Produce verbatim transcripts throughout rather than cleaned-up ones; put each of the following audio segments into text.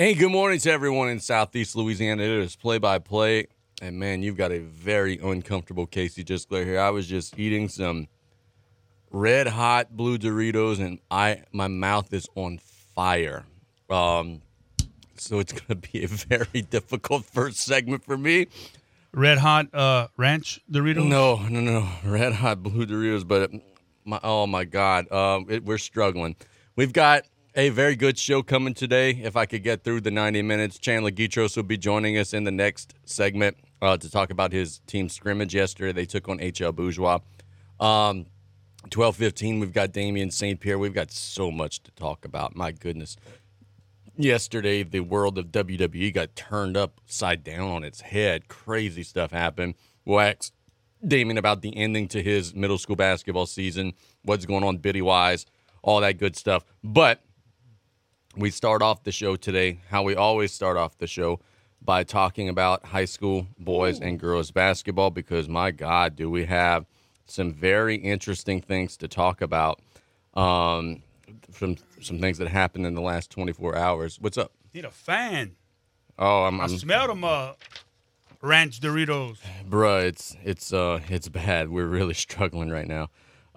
Hey, good morning to everyone in Southeast Louisiana. It is play-by-play, and, man, you've got a very uncomfortable Casey Gisclair here. I was just eating some red-hot blue Doritos, and I my mouth is on fire. Um, so it's going to be a very difficult first segment for me. Red-hot uh, ranch Doritos? No, no, no, red-hot blue Doritos, but, it, my, oh, my God, um, it, we're struggling. We've got a very good show coming today. If I could get through the ninety minutes, Chandler Guidroz will be joining us in the next segment uh, to talk about his team scrimmage yesterday. They took on H L Bourgeois. Um, twelve fifteen, we've got Damien Saint Pierre. We've got so much to talk about. My goodness. Yesterday, the world of W W E got turned upside down on its head. Crazy stuff happened. We'll ask Damien about the ending to his middle school basketball season, what's going on biddy-wise, all that good stuff. But we start off the show today, how we always start off the show, by talking about high school boys and girls basketball, because, my God, do we have some very interesting things to talk about, um, from some things that happened in the last twenty-four hours. What's up? Need a fan. Oh, I'm, I'm I smelled them uh, ranch Doritos. Bruh, it's, it's, uh, it's bad. We're really struggling right now.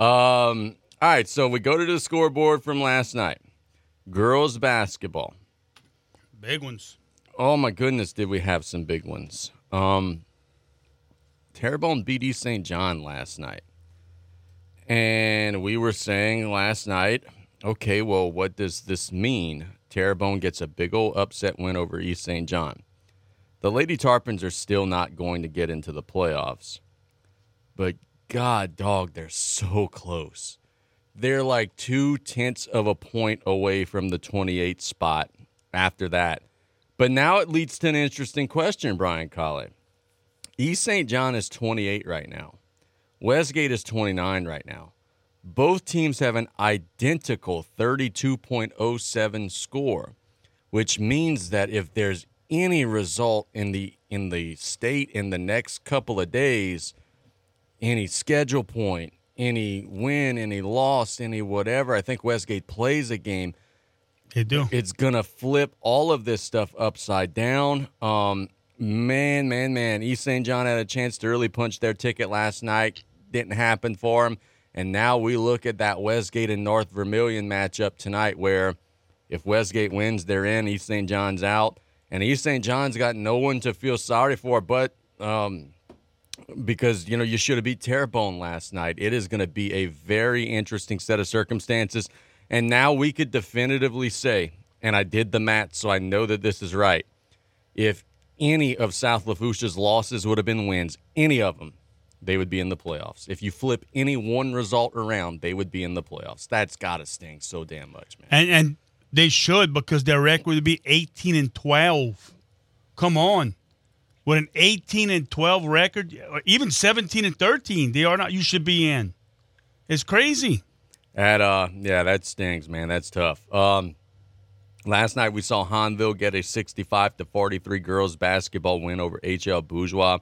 Um, all right, so we go to the scoreboard from last night. Girls basketball. Big ones. Oh, my goodness, did we have some big ones. Um, Terrebonne beat East Saint John last night. And we were saying last night, okay, well, what does this mean? Terrebonne gets a big old upset win over East Saint John. The Lady Tarpons are still not going to get into the playoffs. But, God, dog, they're so close. They're like two-tenths of a point away from the twenty-eighth spot after that. But now it leads to an interesting question, Brian Callais. East Saint John is twenty-eight right now. Westgate is twenty-nine right now. Both teams have an identical thirty-two point oh seven score, which means that if there's any result in the in the state in the next couple of days, any schedule point, any win, any loss, any whatever. I think Westgate plays a game. They do. It's going to flip all of this stuff upside down. Um, man, man, man. East Saint John had a chance to really punch their ticket last night. Didn't happen for them. And now we look at that Westgate and North Vermilion matchup tonight where if Westgate wins, they're in. East Saint John's out. And East Saint John's got no one to feel sorry for but um, – because, you know, you should have beat Terrebonne last night. It is going to be a very interesting set of circumstances. And now we could definitively say, and I did the math, so I know that this is right, if any of South Lafourche's losses would have been wins, any of them, they would be in the playoffs. If you flip any one result around, they would be in the playoffs. That's got to sting so damn much, man. And, and they should, because their record would be eighteen and twelve. Come on. With an eighteen and twelve record, or even seventeen and thirteen, they are not. You should be in. It's crazy. At uh, yeah, that stings, man. That's tough. Um, last night we saw Hahnville get a sixty-five to forty-three girls basketball win over H L Bourgeois.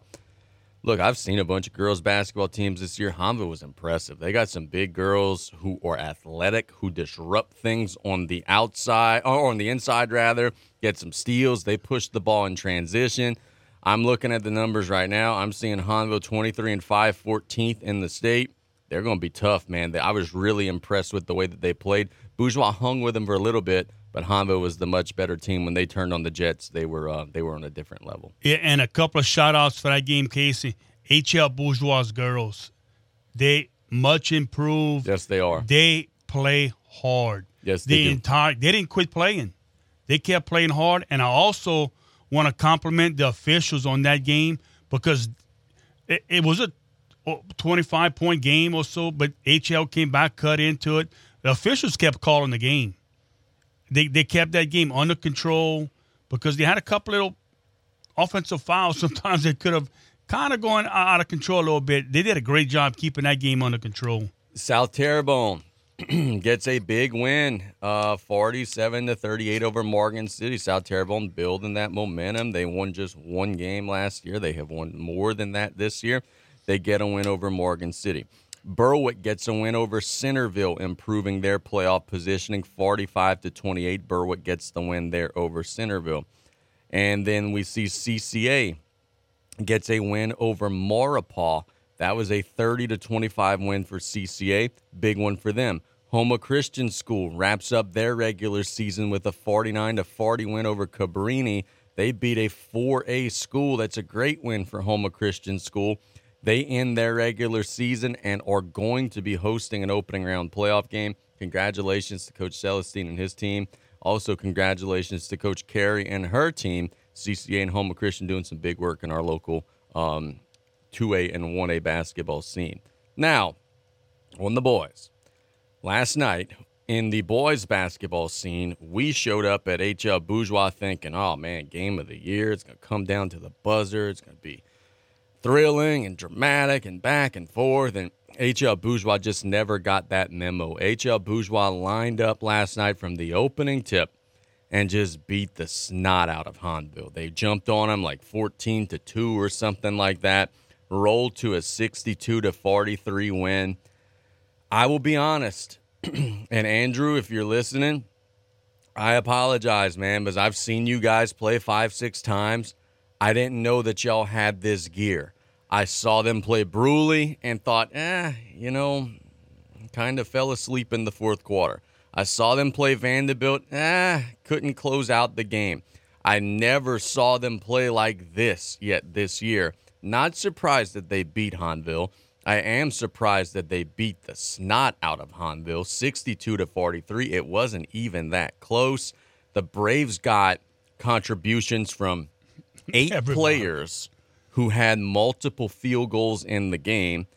Look, I've seen a bunch of girls basketball teams this year. Hahnville was impressive. They got some big girls who are athletic, who disrupt things on the outside or on the inside rather. Get some steals. They push the ball in transition. I'm looking at the numbers right now. I'm seeing Hahnville twenty-three and five, fourteenth in the state. They're going to be tough, man. I was really impressed with the way that they played. Bourgeois hung with them for a little bit, but Hahnville was the much better team. When they turned on the Jets, they were uh, they were on a different level. Yeah, and a couple of shout-outs for that game, Casey. H L Bourgeois girls, they much improved. Yes, they are. They play hard. Yes, they the do. Entire, they didn't quit playing. They kept playing hard, and I also – want to compliment the officials on that game because it, it was a twenty-five point game or so, but H L came back, cut into it. The officials kept calling the game. They they kept that game under control because they had a couple little offensive fouls. Sometimes they could have kind of gone out of control a little bit. They did a great job keeping that game under control. South Terrebonne gets a big win, uh, forty-seven to thirty-eight over Morgan City. South Terrebonne building that momentum. They won just one game last year. They have won more than that this year. They get a win over Morgan City. Berwick gets a win over Centerville, improving their playoff positioning forty-five to twenty-eight. Berwick gets the win there over Centerville. And then we see C C A gets a win over Maurepas. That was a thirty to twenty-five win for C C A. Big one for them. Houma Christian School wraps up their regular season with a forty-nine to forty win over Cabrini. They beat a four A school. That's a great win for Houma Christian School. They end their regular season and are going to be hosting an opening round playoff game. Congratulations to Coach Celestine and his team. Also, congratulations to Coach Carey and her team. C C A and Houma Christian doing some big work in our local um, two A and one A basketball scene. Now, on the boys. Last night, in the boys basketball scene, we showed up at H L Bourgeois thinking, oh, man, game of the year. It's going to come down to the buzzer. It's going to be thrilling and dramatic and back and forth, and H L Bourgeois just never got that memo. H L Bourgeois lined up last night from the opening tip and just beat the snot out of Hahnville. They jumped on them like fourteen to two or something like that, rolled to a sixty-two to forty-three win. I will be honest, and Andrew, if you're listening, I apologize, man, because I've seen you guys play five, six times. I didn't know that y'all had this gear. I saw them play Bruley and thought, eh, you know, kind of fell asleep in the fourth quarter. I saw them play Vanderbilt, eh, couldn't close out the game. I never saw them play like this yet this year. Not surprised that they beat Hahnville. I am surprised that they beat the snot out of Hahnville, sixty-two to forty-three. It wasn't even that close. The Braves got contributions from Eight Everybody. players who had multiple field goals in the game.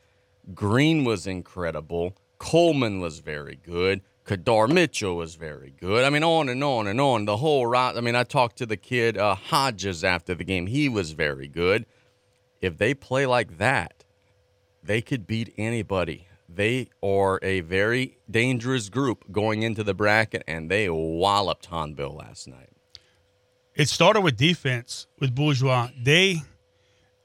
Green was incredible. Coleman was very good. Kadar Mitchell was very good. I mean, on and on and on. The whole rot. I mean, I talked to the kid uh, Hodges after the game. He was very good. If they play like that, they could beat anybody. They are a very dangerous group going into the bracket, and they walloped Hahnville last night. It started with defense with Bourgeois. They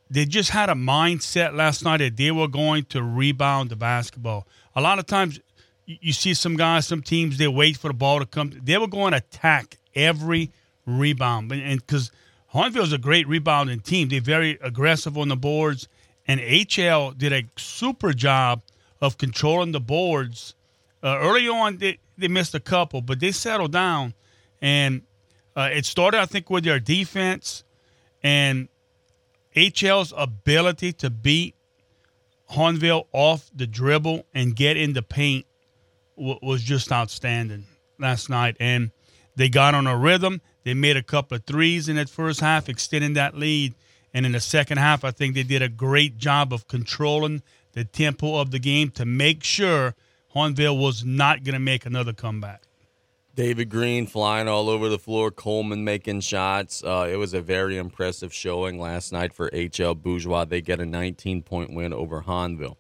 they just had a mindset last night that they were going to rebound the basketball. A lot of times you see some guys, some teams, they wait for the ball to come. They were going to attack every rebound. And because Hahnville is a great rebounding team. They're very aggressive on the boards. And H L did a super job of controlling the boards. Uh, early on, they, they missed a couple, but they settled down and – Uh, it started, I think, with their defense and H L's ability to beat Hahnville off the dribble and get in the paint w- was just outstanding last night. And they got on a rhythm. They made a couple of threes in that first half, extending that lead. And in the second half, I think they did a great job of controlling the tempo of the game to make sure Hahnville was not going to make another comeback. David Green flying all over the floor, Coleman making shots. Uh, it was a very impressive showing last night for H L Bourgeois. They get a nineteen-point win over Hahnville.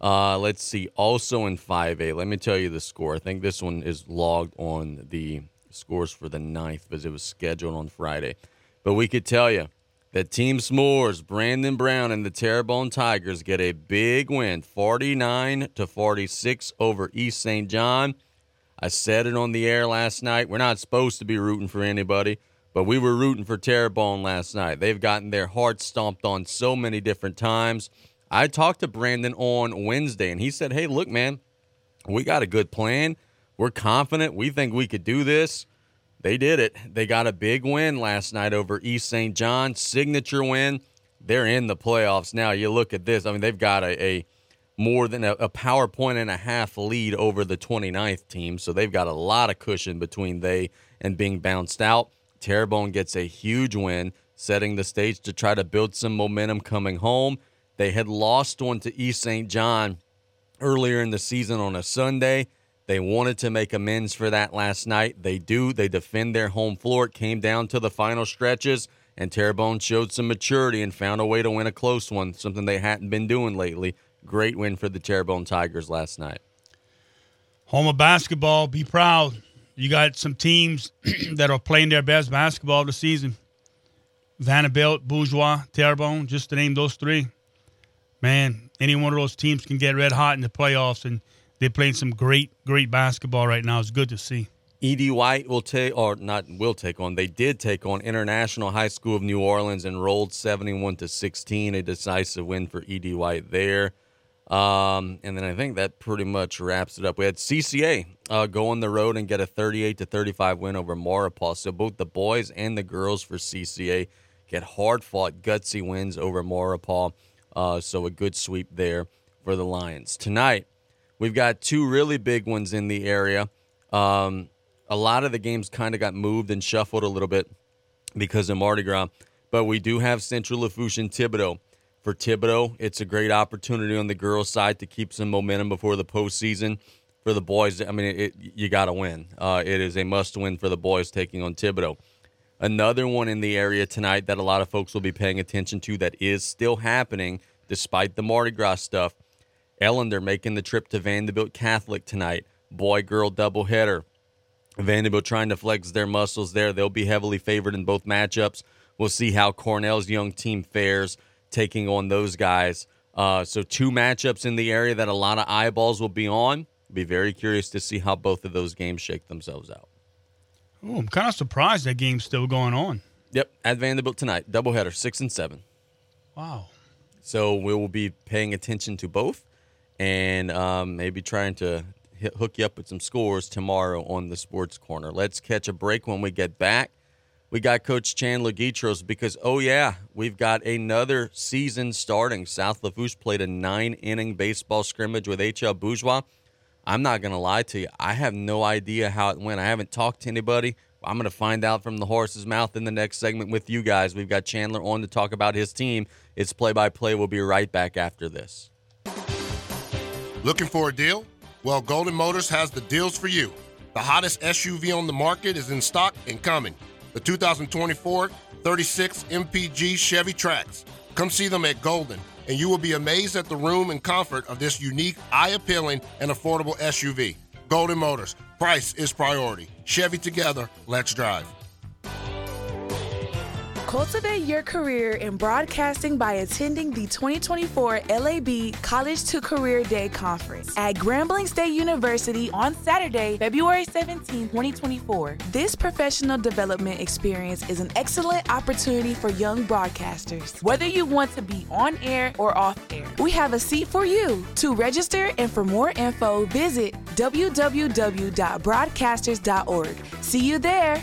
Uh, let's see. Also in five A, let me tell you the score. I think this one is logged on the scores for the ninth because it was scheduled on Friday. But we could tell you that Team S'mores, Brandon Brown, and the Terrebonne Tigers get a big win, forty-nine to forty-six over East Saint John. I said it on the air last night. We're not supposed to be rooting for anybody, but we were rooting for Terrebonne last night. They've gotten their hearts stomped on so many different times. I talked to Brandon on Wednesday, and he said, hey, look, man, we got a good plan. We're confident. We think we could do this. They did it. They got a big win last night over East Saint John, signature win. They're in the playoffs now. You look at this. I mean, they've got a... a more than a, a power point and a half lead over the twenty-ninth team. So they've got a lot of cushion between they and being bounced out. Terrebonne gets a huge win, setting the stage to try to build some momentum coming home. They had lost one to East Saint John earlier in the season on a Sunday. They wanted to make amends for that last night. They do. They defend their home floor. It came down to the final stretches, and Terrebonne showed some maturity and found a way to win a close one, something they hadn't been doing lately. Great win for the Terrebonne Tigers last night. Houma basketball, be proud. You got some teams that are playing their best basketball of the season. Vanderbilt, Bourgeois, Terrebonne, just to name those three. man, any one of those teams can get red hot in the playoffs, and they're playing some great, great basketball right now. It's good to see. E D. White will take, or not will take on, they did take on International High School of New Orleans and rolled seventy-one to sixteen, a decisive win for E D. White there. Um, and then I think that pretty much wraps it up. We had C C A uh, go on the road and get a thirty-eight to thirty-five win over Maurepas. So both the boys and the girls for C C A get hard-fought, gutsy wins over Maurepas. Uh, so a good sweep there for the Lions. Tonight, we've got two really big ones in the area. Um, a lot of the games kind of got moved and shuffled a little bit because of Mardi Gras, but we do have Central Lafourche and Thibodaux. For Thibodaux, it's a great opportunity on the girls' side to keep some momentum before the postseason. For the boys, I mean, it, you got to win. Uh, it is a must-win for the boys taking on Thibodaux. Another one in the area tonight that a lot of folks will be paying attention to that is still happening despite the Mardi Gras stuff. Ellender making the trip to Vanderbilt Catholic tonight. Boy-girl doubleheader. Vanderbilt trying to flex their muscles there. They'll be heavily favored in both matchups. We'll see how Cornell's young team fares taking on those guys. Uh, so two matchups in the area that a lot of eyeballs will be on. Be very curious to see how both of those games shake themselves out. Oh, I'm kind of surprised that game's still going on. Yep, at Vanderbilt tonight. Doubleheader, six and seven. Wow. So we will be paying attention to both and um, maybe trying to hook you up with some scores tomorrow on the Sports Corner. Let's catch a break. When we get back, we got Coach Chandler Guidroz because, oh, yeah, we've got another season starting. South Lafourche played a nine-inning baseball scrimmage with H L Bourgeois. I'm not going to lie to you. I have no idea how it went. I haven't talked to anybody. I'm going to find out from the horse's mouth in the next segment with you guys. We've got Chandler on to talk about his team. It's play-by-play. We'll be right back after this. Looking for a deal? Well, Golden Motors has the deals for you. The hottest S U V on the market is in stock and coming. The two thousand twenty-four thirty-six M P G Chevy Trax. Come see them at Golden, and you will be amazed at the room and comfort of this unique, eye-appealing, and affordable S U V. Golden Motors. Price is priority. Chevy together. Let's drive. Cultivate your career in broadcasting by attending the twenty twenty-four L A B College to Career Day Conference at Grambling State University on Saturday, February seventeenth, twenty twenty-four. This professional development experience is an excellent opportunity for young broadcasters, whether you want to be on air or off air. We have a seat for you. To register and for more info, visit w w w dot broadcasters dot org. See you there.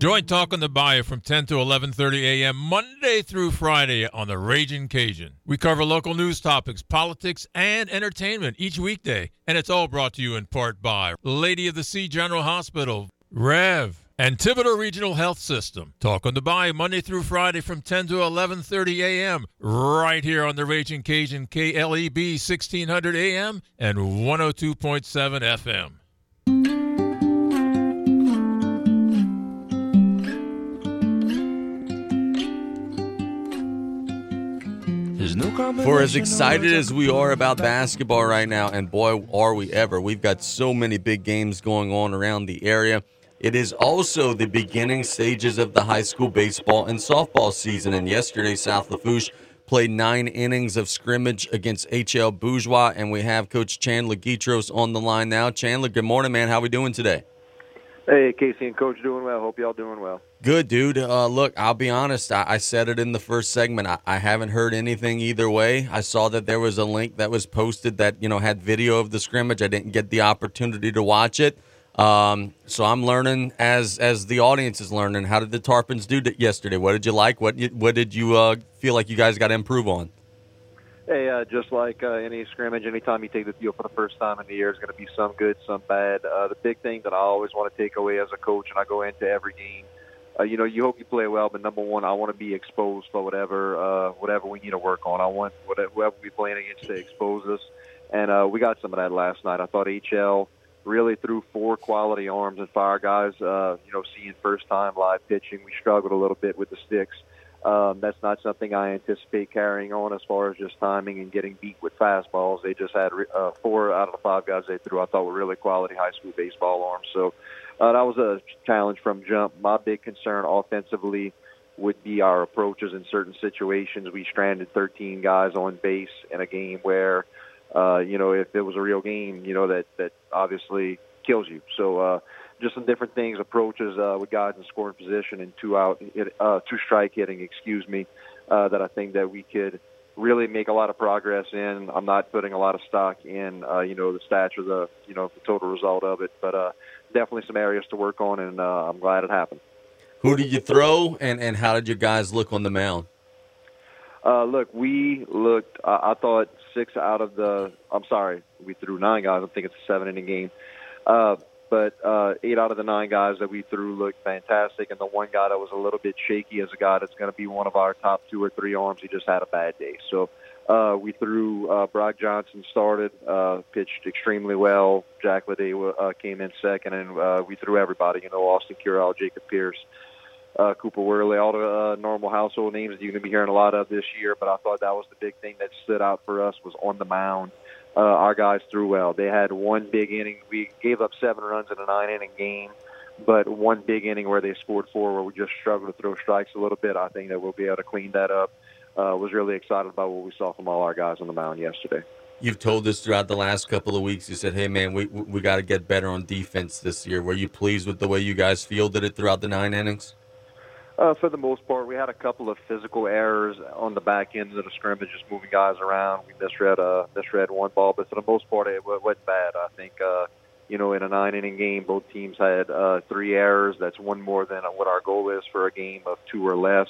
Join Talk on the Bayou from ten to eleven thirty a m Monday through Friday on the Ragin' Cajun. We cover local news topics, politics, and entertainment each weekday, and it's all brought to you in part by Lady of the Sea General Hospital, Rev, and Thibodaux Regional Health System. Talk on the Bayou Monday through Friday from ten to eleven thirty a m right here on the Ragin' Cajun, K L E B sixteen hundred a m and one oh two point seven F M. For as excited as we are about basketball right now, and boy, are we ever, we've got so many big games going on around the area. It is also the beginning stages of the high school baseball and softball season, and yesterday South Lafourche played nine innings of scrimmage against H L Bourgeois, and we have Coach Chandler Guidroz on the line now. Chandler, good morning, man. How we doing today? Hey, Casey and Coach, doing well. Hope y'all doing well. Good, dude. Uh, look, I'll be honest. I, I said it in the first segment. I, I haven't heard anything either way. I saw that there was a link that was posted that, you know, had video of the scrimmage. I didn't get the opportunity to watch it. Um, so I'm learning as as the audience is learning. How did the Tarpons do yesterday? What did you like? What what did you uh, feel like you guys got to improve on? Hey, uh, just like uh, any scrimmage, anytime you take the field for the first time in the year, it's going to be some good, some bad. Uh, the big thing that I always want to take away as a coach, and I go into every game, uh, you know, you hope you play well, but number one, I want to be exposed for whatever uh, whatever we need to work on. I want whatever, whoever we're playing against to expose us, and uh, we got some of that last night. I thought H L really threw four quality arms and fire guys, uh, you know, seeing first-time live pitching. We struggled a little bit with the sticks. Um, that's not something I anticipate carrying on as far as just timing and getting beat with fastballs. They just had uh, four out of the five guys they threw I thought were really quality high school baseball arms. So uh, that was a challenge from jump. My big concern offensively would be our approaches in certain situations. We stranded thirteen guys on base in a game where, uh, you know, if it was a real game, you know, that, that obviously kills you. So, uh, just some different things, approaches uh, with guys in scoring position and two out, uh, two strike hitting, excuse me, uh, that I think that we could really make a lot of progress in. I'm not putting a lot of stock in, uh, you know, the stats or the, you know, the total result of it, but uh, definitely some areas to work on, and uh, I'm glad it happened. Who did you throw, and, and how did your guys look on the mound? Uh, look, we looked, uh, I thought six out of the, I'm sorry, we threw nine guys. I think it's a seven-inning game. Uh, But uh, eight out of the nine guys that we threw looked fantastic. And the one guy that was a little bit shaky is a guy that's going to be one of our top two or three arms. He just had a bad day. So uh, we threw uh, Brock Johnson started, uh, pitched extremely well. Jack Lede uh, came in second, and uh, we threw everybody, you know, Austin Curell, Jacob Pierce, uh, Cooper Worley, all the uh, normal household names that you're going to be hearing a lot of this year. But I thought that was the big thing that stood out for us was on the mound. Uh, our guys threw well. They had one big inning. We gave up seven runs in a nine-inning game, but one big inning where they scored four where we just struggled to throw strikes a little bit. I think that we'll be able to clean that up. I uh, was really excited about what we saw from all our guys on the mound yesterday. You've told us throughout the last couple of weeks. You said, hey, man, we we got to get better on defense this year. Were you pleased with the way you guys fielded it throughout the nine innings? Uh, for the most part, we had a couple of physical errors on the back end of the scrimmage, just moving guys around. We misread uh, misread one ball, but for the most part, it wasn't bad. I think, uh, you know, in a nine-inning game, both teams had uh, three errors. That's one more than what our goal is for a game of two or less.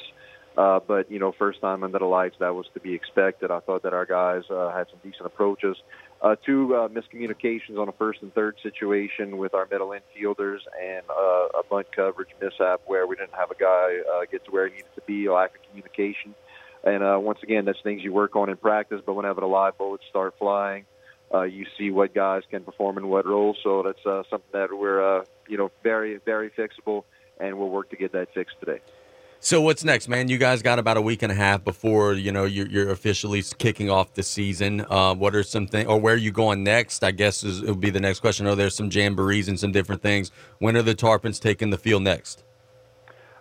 Uh, but, you know, first time under the lights, that was to be expected. I thought that our guys uh, had some decent approaches. Uh, two uh, miscommunications on a first and third situation with our middle infielders, and uh, a bunt coverage mishap where we didn't have a guy uh, get to where he needed to be, lack of communication. And uh, once again, that's things you work on in practice, but whenever the live bullets start flying, uh, you see what guys can perform in what role. So that's uh, something that we're, uh, you know, very, very fixable, and we'll work to get that fixed today. So what's next, man? You guys got about a week and a half before, you know, you're, you're officially kicking off the season. Uh, what are some things, or where are you going next, I guess, is, would be the next question. Are there some jamborees and some different things? When are the Tarpons taking the field next?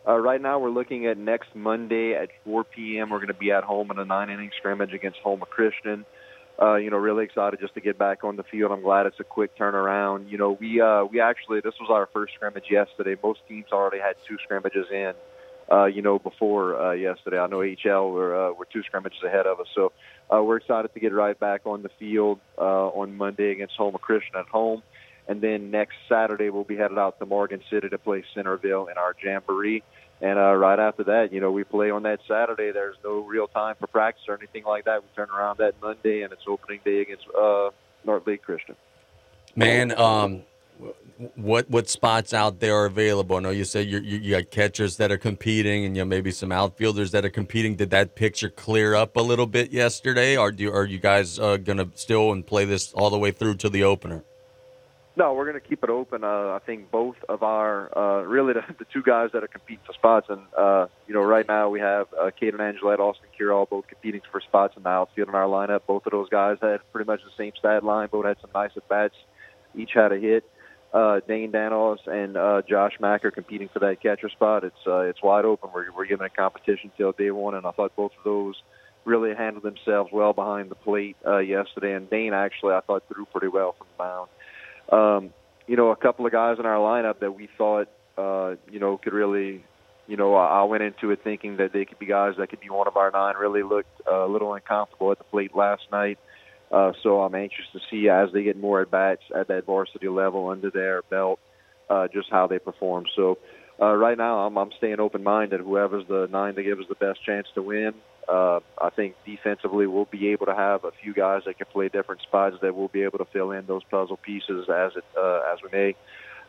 Uh, right now we're looking at next Monday at four p.m. We're going to be at home in a nine-inning scrimmage against Houma Christian. Uh, you know, really excited just to get back on the field. I'm glad it's a quick turnaround. You know, we uh, we actually, this was our first scrimmage yesterday. Most teams already had two scrimmages in. Uh, you know, before uh, yesterday. I know H L were, uh, were two scrimmages ahead of us. So uh, we're excited to get right back on the field uh, on Monday against Houma Christian at home. And then next Saturday we'll be headed out to Morgan City to play Centerville in our jamboree. And uh, right after that, you know, we play on that Saturday. There's no real time for practice or anything like that. We turn around that Monday, and it's opening day against uh, North Lake Christian. Man, um What what spots out there are available? I know you said you you got catchers that are competing, and you know, maybe some outfielders that are competing. Did that picture clear up a little bit yesterday, or do you, are you guys uh, going to still and play this all the way through to the opener? No, we're going to keep it open. Uh, I think both of our uh, really the, the two guys that are competing for spots, and uh, you know, right now we have uh, Caden Angelette, Austin Curell, both competing for spots in the outfield in our lineup. Both of those guys had pretty much the same stat line. Both had some nice at bats. Each had a hit. Uh, Dane Danos and uh, Josh Mack are competing for that catcher spot. It's uh, it's wide open. We're, we're giving a competition till day one, and I thought both of those really handled themselves well behind the plate uh, yesterday. And Dane actually, I thought, threw pretty well from the mound. Um, you know, a couple of guys in our lineup that we thought, uh, you know, could really, you know, I went into it thinking that they could be guys that could be one of our nine, really looked uh, a little uncomfortable at the plate last night. Uh, so I'm anxious to see as they get more at-bats at that varsity level under their belt, uh, just how they perform. So uh, right now I'm, I'm staying open-minded. Whoever's the nine that gives us the best chance to win, uh, I think defensively we'll be able to have a few guys that can play different spots that will be able to fill in those puzzle pieces as it uh, as we may.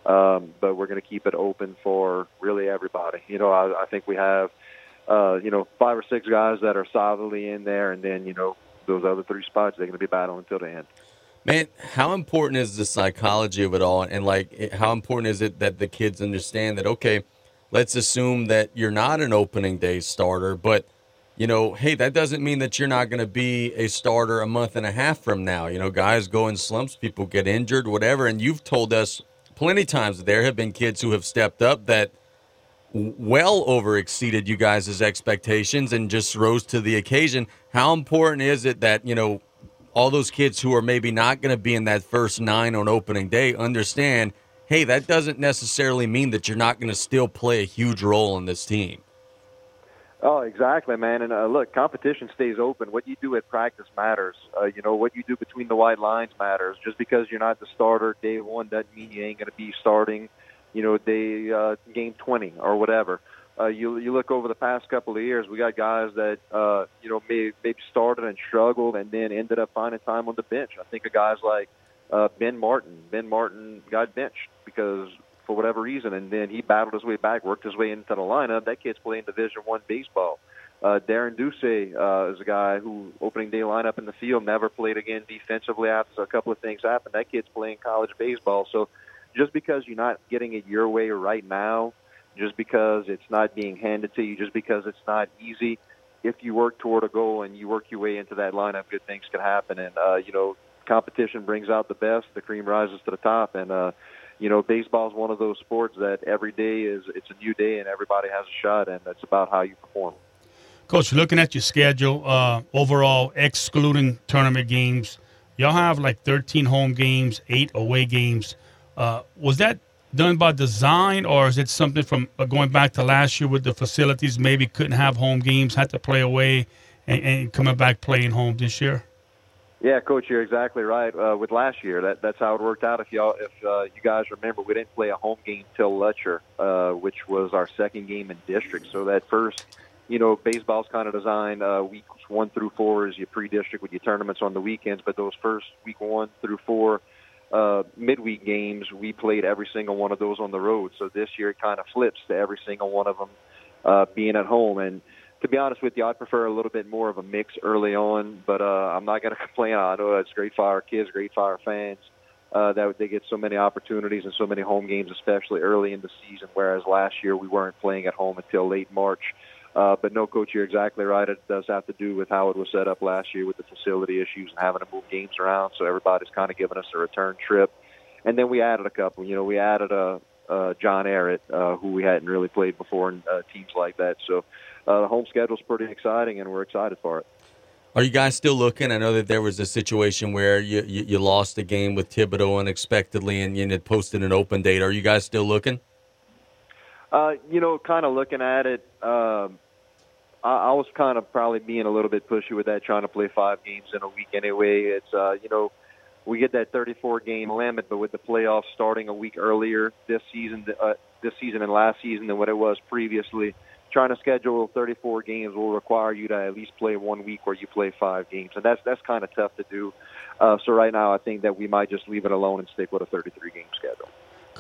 Um, but we're going to keep it open for really everybody. You know, I, I think we have, uh, you know, five or six guys that are solidly in there, and then, you know, those other three spots, they're going to be battling until the end. Man, how important is the psychology of it all? And, like, how important is it that the kids understand that, okay, let's assume that you're not an opening day starter, but, you know, hey, that doesn't mean that you're not going to be a starter a month and a half from now. You know, guys go in slumps, people get injured, whatever, and you've told us plenty of times there have been kids who have stepped up that well over exceeded you guys' expectations and just rose to the occasion. How important is it that, you know, all those kids who are maybe not going to be in that first nine on opening day understand, hey, that doesn't necessarily mean that you're not going to still play a huge role in this team? Oh, exactly, man. And, uh, look, competition stays open. What you do at practice matters. Uh, you know, what you do between the white lines matters. Just because you're not the starter day one doesn't mean you ain't going to be starting, you know, day uh, game twenty or whatever. Uh, you you look over the past couple of years, we got guys that, uh, you know, maybe, maybe started and struggled and then ended up finding time on the bench. I think of guys like uh, Ben Martin. Ben Martin got benched because – for whatever reason, and then he battled his way back, worked his way into the lineup. That kid's playing Division One baseball. Uh, Darren Ducey uh, is a guy who, opening day lineup in the field, never played again defensively after a couple of things happened. That kid's playing college baseball. So just because you're not getting it your way right now, just because it's not being handed to you, just because it's not easy, if you work toward a goal and you work your way into that lineup, good things can happen. And, uh, you know, competition brings out the best. The cream rises to the top. And, uh, you know, baseball is one of those sports that every day is it's a new day and everybody has a shot, and that's about how you perform. Coach, looking at your schedule, uh, overall, excluding tournament games, y'all have like thirteen home games, eight away games. Uh, was that done by design, or is it something from uh, going back to last year with the facilities maybe couldn't have home games, had to play away, and, and coming back playing home this year? Yeah, Coach, you're exactly right. Uh, with last year, that that's how it worked out. If y'all, if uh, you guys remember, we didn't play a home game till Letcher, uh, which was our second game in district. So that first, you know, baseball's kind of designed uh, weeks one through four is your pre-district with your tournaments on the weekends. But those first week one through four uh, midweek games, we played every single one of those on the road. So this year, it kind of flips to every single one of them uh, being at home. And to be honest with you, I'd prefer a little bit more of a mix early on, but uh, I'm not going to complain. I know it's great for our kids, great for our fans, uh, that they get so many opportunities and so many home games, especially early in the season, whereas last year we weren't playing at home until late March. Uh, but no, Coach, you're exactly right. It does have to do with how it was set up last year with the facility issues and having to move games around, so everybody's kind of giving us a return trip. And then we added a couple. You know, we added a, a John Arrett, uh, who we hadn't really played before, and uh, teams like that. So Uh, the home schedule's pretty exciting, and we're excited for it. Are you guys still looking? I know that there was a situation where you you, you lost a game with Thibodaux unexpectedly, and you had posted an open date. Are you guys still looking? Uh, you know, kind of looking at it. Um, I, I was kind of probably being a little bit pushy with that, trying to play five games in a week anyway. It's uh, you know, we get that thirty-four game limit, but with the playoffs starting a week earlier this season, uh, this season and last season than what it was previously. Trying to schedule thirty-four games will require you to at least play one week where you play five games, and that's that's kind of tough to do. Uh, so right now I think that we might just leave it alone and stick with a thirty-three game schedule.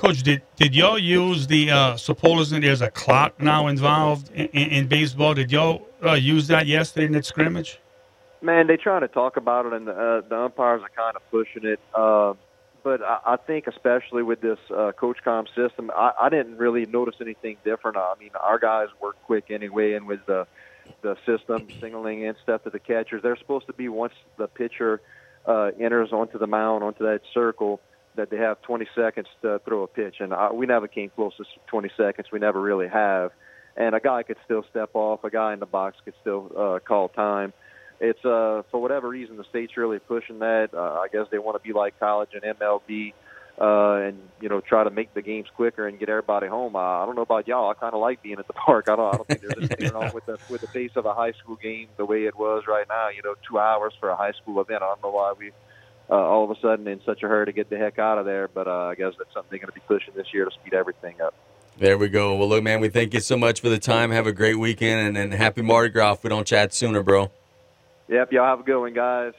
Coach, did, did y'all use the uh, – supposedly there's a clock now involved in, in, in baseball. Did y'all uh, use that yesterday in that scrimmage? Man, they try to talk about it, and the, uh, the umpires are kind of pushing it. Uh, But I think especially with this uh, CoachCom system, I, I didn't really notice anything different. I mean, our guys work quick anyway, and with the the system signaling in stuff to the catchers, they're supposed to be, once the pitcher uh, enters onto the mound, onto that circle, that they have twenty seconds to throw a pitch. And I, we never came close to twenty seconds. We never really have. And a guy could still step off. A guy in the box could still uh, call time. It's, uh, for whatever reason, the state's really pushing that. Uh, I guess they want to be like college and M L B uh, and, you know, try to make the games quicker and get everybody home. Uh, I don't know about y'all. I kind of like being at the park. I don't, I don't think there's anything wrong with the, with the pace of a high school game the way it was right now, you know, two hours for a high school event. I don't know why we uh, all of a sudden in such a hurry to get the heck out of there, but uh, I guess that's something they're going to be pushing this year to speed everything up. There we go. Well, look, man, we thank you so much for the time. Have a great weekend, and, and happy Mardi Gras if we don't chat sooner, bro. Yep, y'all have a good one, guys.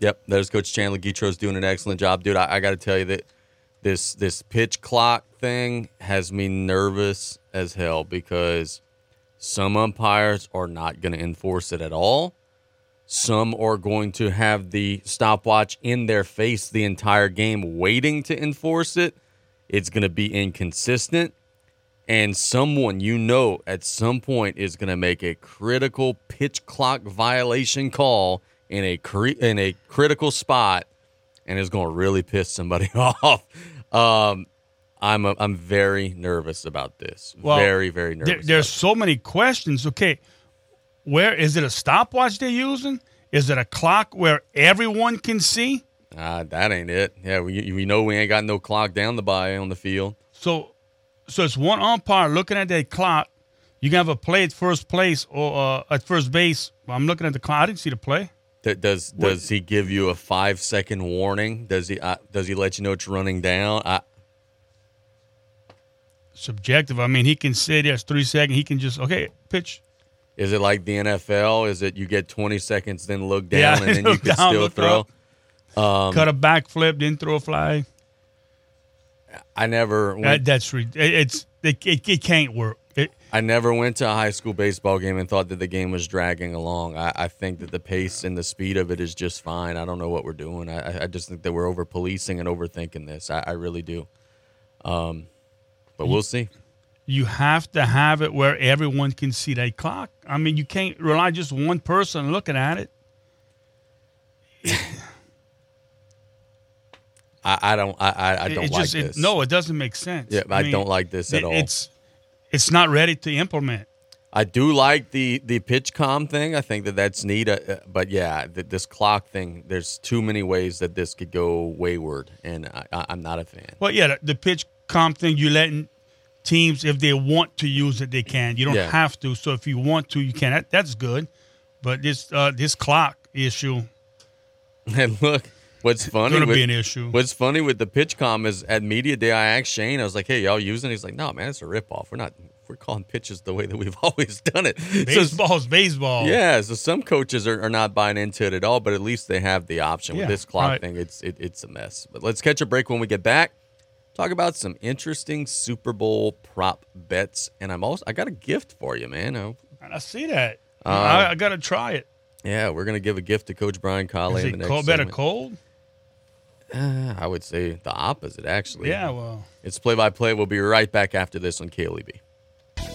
Yep, there's Coach Chandler Guidroz doing an excellent job. Dude, I, I got to tell you that this this pitch clock thing has me nervous as hell, because some umpires are not going to enforce it at all. Some are going to have the stopwatch in their face the entire game waiting to enforce it. It's going to be inconsistent. And someone, you know, at some point is going to make a critical pitch clock violation call in a cre- in a critical spot, and is going to really piss somebody off. Um, I'm a, I'm very nervous about this. Well, very, very nervous. There, there's so many questions. Okay, where is it a stopwatch they're using? Is it a clock where everyone can see? Ah, that ain't it. Yeah, we we know we ain't got no clock down the bay on the field. So. So it's one umpire looking at that clock. You can have a play at first place or uh, at first base. I'm looking at the clock. I didn't see the play. Th- does does what? He give you a five second warning? Does he uh, does he let you know it's running down? I... Subjective. I mean, he can say there's three seconds. He can just okay pitch. Is it like the N F L? Is it you get twenty seconds, then look down, yeah, and then you can down, still throw? Um, Cut a backflip, then throw a flag. I never. Went, that, that's re- it's it, it, it can't work. It, I never went to a high school baseball game and thought that the game was dragging along. I, I think that the pace and the speed of it is just fine. I don't know what we're doing. I, I just think that we're over policing and overthinking this. I, I really do. Um, but we'll see. You have to have it where everyone can see that clock. I mean, you can't rely just one person looking at it. I, I don't. I, I don't it like just, this. It, no, it doesn't make sense. Yeah, I, I mean, don't like this at it, all. It's it's not ready to implement. I do like the the PitchCom thing. I think that that's neat. Uh, but yeah, the, this clock thing. There's too many ways that this could go wayward, and I, I, I'm not a fan. Well, yeah, the, the PitchCom thing. You're letting teams, if they want to use it, they can. You don't yeah. have to. So if you want to, you can. That, that's good. But this uh, this clock issue. And look. What's funny? It's gonna be an issue. What's funny with the PitchCom is at media day I asked Shane, I was like, "Hey, y'all using?" He's like, "No, man, it's a ripoff. We're not. We're calling pitches the way that we've always done it. Baseball's so, baseball." Yeah. So some coaches are, are not buying into it at all, but at least they have the option yeah, with this clock right. thing. It's it, it's a mess. But let's catch a break. When we get back, talk about some interesting Super Bowl prop bets, and I'm also I got a gift for you, man. I, I see that. Uh, I, I gotta try it. Yeah, we're gonna give a gift to Coach Brian Callais. Is it in the next better cold? Uh, I would say the opposite, actually. Yeah, well. It's play-by-play. We'll be right back after this on K L E B.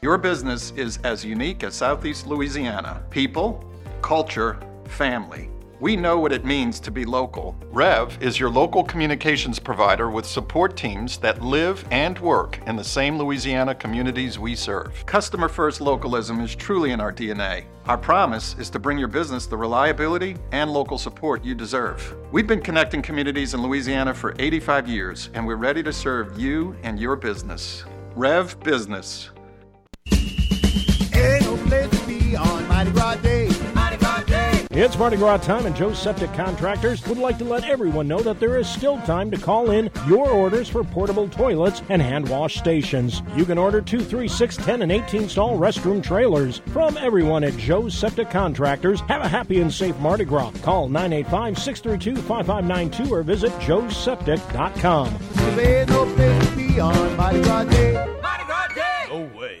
Your business is as unique as Southeast Louisiana. People, culture, family. We know what it means to be local. Rev is your local communications provider with support teams that live and work in the same Louisiana communities we serve. Customer-first localism is truly in our D N A. Our promise is to bring your business the reliability and local support you deserve. We've been connecting communities in Louisiana for eighty-five years, and we're ready to serve you and your business. Rev Business. On Mardi Gras Day. Mardi Gras Day. It's Mardi Gras time, and Joe's Septic Contractors would like to let everyone know that there is still time to call in your orders for portable toilets and hand wash stations. You can order two, three, six, ten, and eighteen-stall restroom trailers. From everyone at Joe's Septic Contractors, have a happy and safe Mardi Gras. Call nine eight five, six three two, five five nine two or visit joes septic dot com. There's no place to be on Mardi Gras Day. Mardi Gras Day! No way.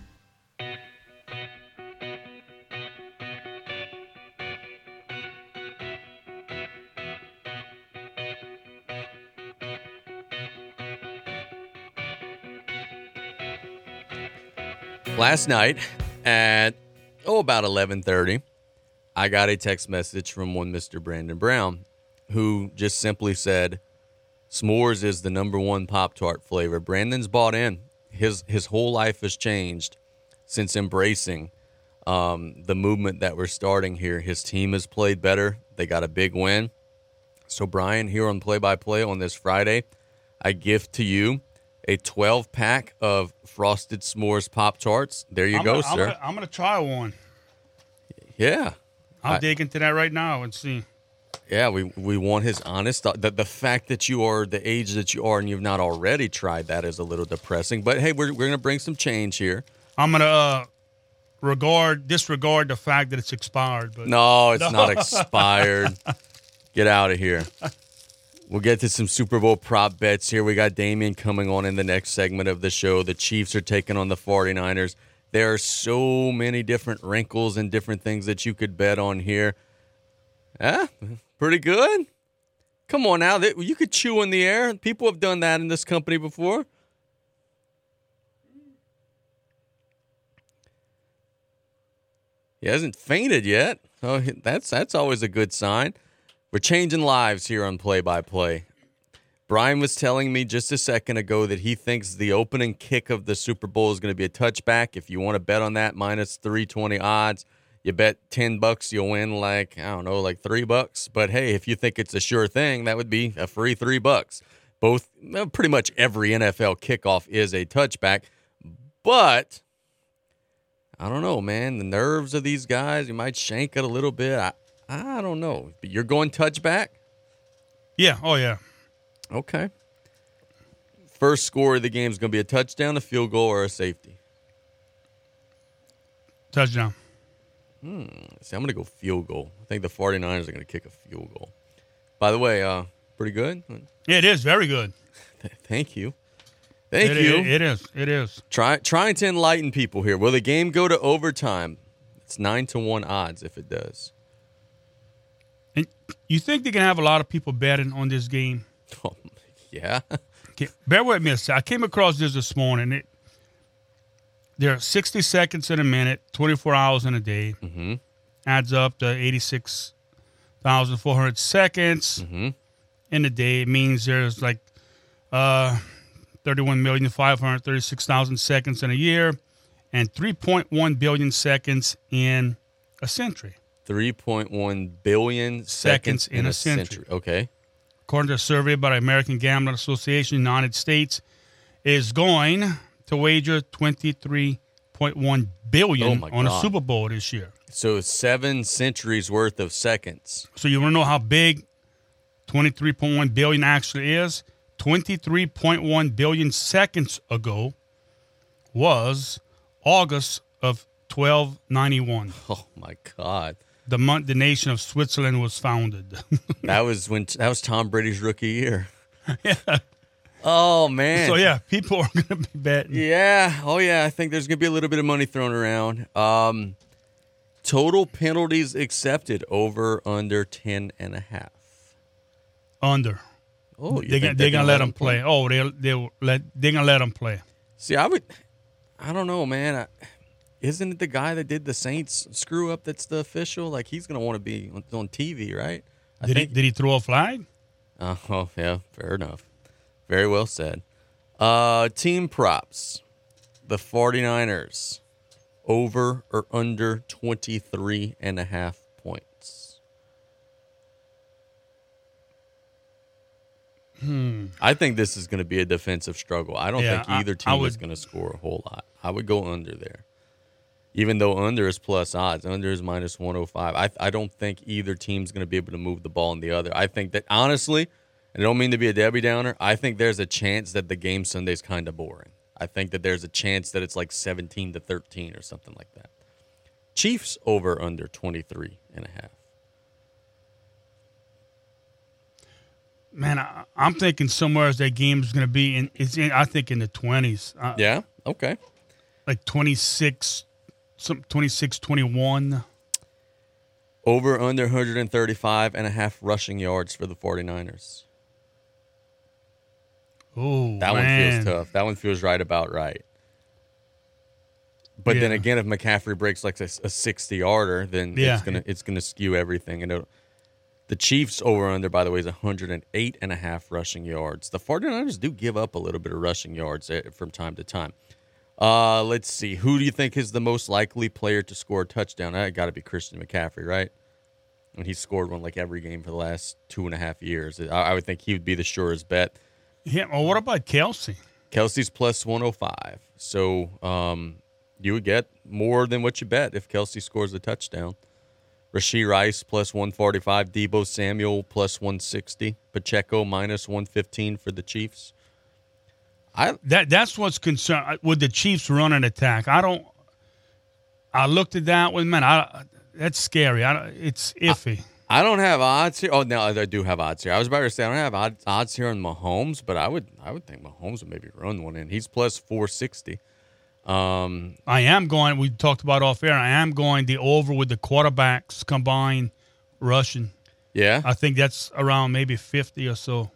Last night at, oh, about eleven thirty, I got a text message from one Mister Brandon Brown, who just simply said, s'mores is the number one Pop-Tart flavor. Brandon's bought in. His his whole life has changed since embracing um, the movement that we're starting here. His team has played better. They got a big win. So, Brian, here on Play by Play on this Friday, I gift to you a twelve-pack of Frosted S'mores Pop-Tarts. There you I'm go, gonna, sir. I'm gonna, I'm gonna try one. Yeah. I'll I, dig into that right now and see. Yeah, we we want his honest thought. The, the fact that you are the age that you are and you've not already tried that is a little depressing. But, hey, we're, we're going to bring some change here. I'm going to uh, regard disregard the fact that it's expired. But no, it's no. not expired. Get out of here. We'll get to some Super Bowl prop bets here. We got Damien coming on in the next segment of the show. The Chiefs are taking on the 49ers. There are so many different wrinkles and different things that you could bet on here. Yeah, pretty good. Come on now. You could chew in the air. People have done that in this company before. He hasn't fainted yet. Oh, that's that's always a good sign. We're changing lives here on Play by Play. Brian was telling me just a second ago that he thinks the opening kick of the Super Bowl is going to be a touchback. If you want to bet on that, minus three twenty odds. You bet ten bucks, you'll win like, I don't know, like three bucks. But hey, if you think it's a sure thing, that would be a free three bucks. Both, well, pretty much every N F L kickoff is a touchback. But I don't know, man. The nerves of these guys, you might shank it a little bit. I, I don't know. You're going touchback? Yeah. Oh, yeah. Okay. First score of the game is going to be a touchdown, a field goal, or a safety? Touchdown. Hmm. See, I'm going to go field goal. I think the 49ers are going to kick a field goal. By the way, uh, pretty good? Yeah, it is. Very good. Thank you. Thank it, you. It, it is. It is. Try, trying to enlighten people here. Will the game go to overtime? It's nine to one odds if it does. And you think they can have a lot of people betting on this game? Oh, yeah. Okay, bear with me a second. I came across this this morning. It, there are sixty seconds in a minute, twenty-four hours in a day. Mm-hmm. Adds up to eighty-six thousand four hundred seconds mm-hmm. in a day. It means there's like uh, thirty-one million five hundred thirty-six thousand seconds in a year and three point one billion seconds in a century. three point one billion seconds, seconds in, in a century. century. Okay. According to a survey by the American Gambling Association, the United States is going to wager twenty-three point one billion oh on God. a Super Bowl this year. So seven centuries worth of seconds. So you want to know how big twenty-three point one billion actually is? twenty-three point one billion seconds ago was August of twelve ninety-one. Oh my God. The month the nation of Switzerland was founded. That was when that was Tom Brady's rookie year. Yeah. Oh man. So yeah, people are going to be betting. Yeah. Oh yeah. I think there's going to be a little bit of money thrown around. Um, total penalties accepted over under ten and a half. Under. Oh, you they're going they to let them play. play. Oh, they they let they're going to let them play. See, I would. I don't know, man. I, Isn't it the guy that did the Saints screw up that's the official? Like, he's going to want to be on T V, right? I did, think... he, did he throw a flag? Uh, oh, yeah, fair enough. Very well said. Uh, team props. The 49ers, over or under twenty-three and a half points. Hmm. I think this is going to be a defensive struggle. I don't yeah, think either I, team I would... is going to score a whole lot. I would go under there. Even though under is plus odds, under is minus one oh five. I I don't think either team's going to be able to move the ball on the other. I think that, honestly, and I don't mean to be a Debbie Downer, I think there's a chance that the game Sunday is kind of boring. I think that there's a chance that it's like seventeen to thirteen or something like that. Chiefs over under twenty-three and a half. Man, I, I'm thinking somewhere as that game is going to be, in, it's in, I think in the twenties. I, yeah, okay. Like twenty-six. Some twenty-six twenty-one. Over under one thirty-five and a half rushing yards for the 49ers. Oh, that man. One feels tough. That one feels right about right. But yeah. then again, if McCaffrey breaks like a, a sixty-yarder, then yeah. it's gonna it's gonna skew everything. And the Chiefs over-under, by the way, is one hundred eight and a half rushing yards. The 49ers do give up a little bit of rushing yards from time to time. Uh, let's see. Who do you think is the most likely player to score a touchdown? That got to be Christian McCaffrey, right? I mean, he's scored one like every game for the last two and a half years. I, I would think he would be the surest bet. Yeah, well, what about Kelce? Kelce's plus one oh five. So um, you would get more than what you bet if Kelce scores a touchdown. Rashee Rice plus one forty-five. Deebo Samuel plus one sixty. Pacheco minus one fifteen for the Chiefs. I that That's what's concerned with the Chiefs' run and attack. I don't – I looked at that one, man, I – that's scary. I don't, it's iffy. I, I don't have odds here. Oh, no, I do have odds here. I was about to say I don't have odds, odds here on Mahomes, but I would I would think Mahomes would maybe run one in. He's plus four sixty. Um, I am going, we talked about off air, I am going the over with the quarterbacks combined rushing. Yeah? I think that's around maybe fifty or so.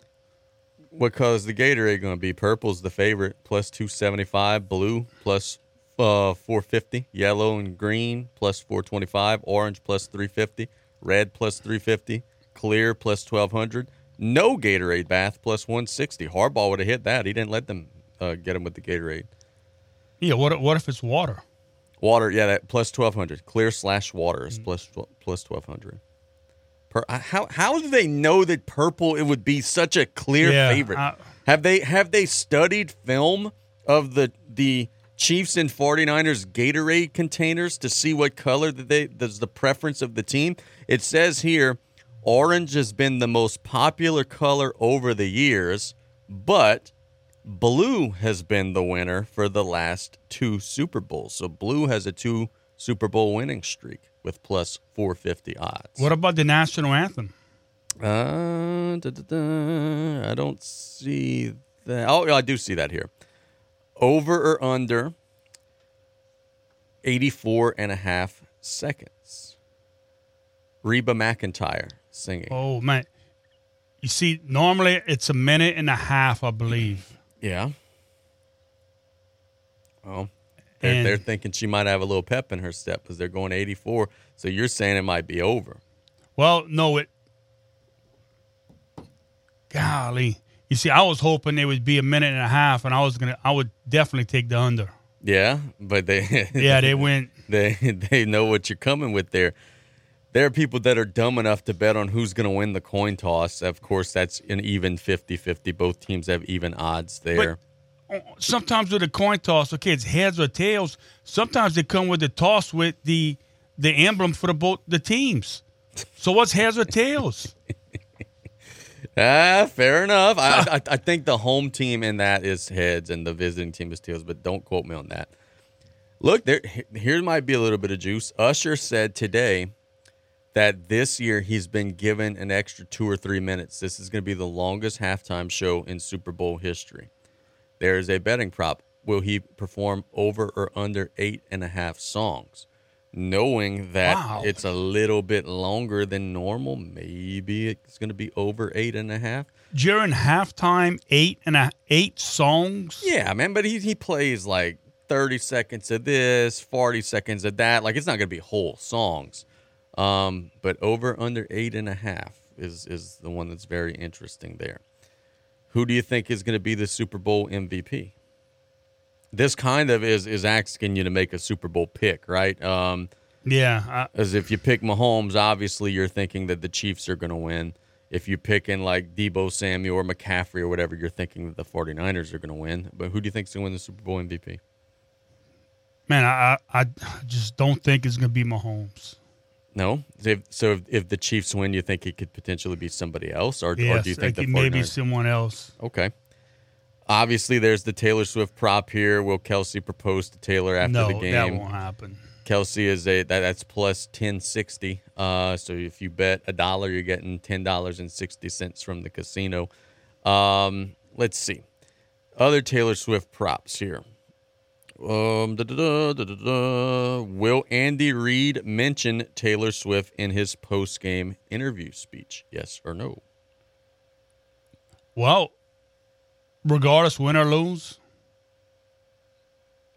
Because the Gatorade going to be purple's the favorite, plus two seventy-five, blue, plus Uh, four fifty, yellow and green plus four twenty-five, orange plus three fifty, red plus three fifty, clear plus twelve hundred, no Gatorade bath plus one sixty. Harbaugh would have hit that. He didn't let them uh, get him with the Gatorade. Yeah, what what if it's water? Water, yeah, that plus twelve hundred. Clear slash water is mm-hmm. plus, plus twelve hundred. Per, how how do they know that purple it would be such a clear yeah, favorite? I, have they have they studied film of the the Chiefs and 49ers Gatorade containers to see what color that they that's the preference of the team? It says here, orange has been the most popular color over the years, but blue has been the winner for the last two Super Bowls. So blue has a two Super Bowl winning streak with plus four fifty odds. What about the national anthem? Uh, da, da, da. I don't see that. Oh, I do see that here. Over or under eighty-four and a half seconds. Reba McEntire singing. Oh, man. You see, normally it's a minute and a half, I believe. Yeah. Well, they're, they're thinking she might have a little pep in her step because they're going eighty-four. So you're saying it might be over. Well, no, it. Golly. You see, I was hoping it would be a minute and a half, and I was gonna, I would definitely take the under. Yeah, but they, yeah, they went. They, they know what you're coming with there. There are people that are dumb enough to bet on who's going to win the coin toss. Of course, that's an even fifty-fifty. Both teams have even odds there. But sometimes with a coin toss, okay, it's heads or tails. Sometimes they come with the toss with the the emblem for the both the teams. So what's heads or tails? Ah, fair enough. I, I I think the home team in that is heads and the visiting team is tails, but don't quote me on that. Look, there here might be a little bit of juice. Usher said today that this year he's been given an extra two or three minutes. This is going to be the longest halftime show in Super Bowl history. There is a betting prop. Will he perform over or under eight and a half songs? Knowing that wow. it's a little bit longer than normal, maybe it's going to be over eight and a half. During halftime, eight and a eight songs. Yeah, man, but he he plays like thirty seconds of this, forty seconds of that. Like it's not going to be whole songs. Um, but over under eight and a half is is the one that's very interesting there. Who do you think is going to be the Super Bowl M V P? This kind of is is asking you to make a Super Bowl pick, right? Um, yeah. Because if you pick Mahomes, obviously you're thinking that the Chiefs are going to win. If you pick in like Deebo Samuel or McCaffrey or whatever, you're thinking that the 49ers are going to win. But who do you think is going to win the Super Bowl M V P? Man, I I just don't think it's going to be Mahomes. No? So if, if the Chiefs win, you think it could potentially be somebody else? Or, yes, or do you think the 49ers? Maybe someone else. Okay. Obviously, there's the Taylor Swift prop here. Will Kelce propose to Taylor after no, the game? No, that won't happen. Kelce is a that, that's plus ten sixty. Uh, so if you bet a dollar, you're getting ten dollars and sixty cents from the casino. Um, let's see, other Taylor Swift props here. Um, da, da, da, da, da, da. Will Andy Reid mention Taylor Swift in his post-game interview speech? Yes or no? Well. Regardless, win or lose.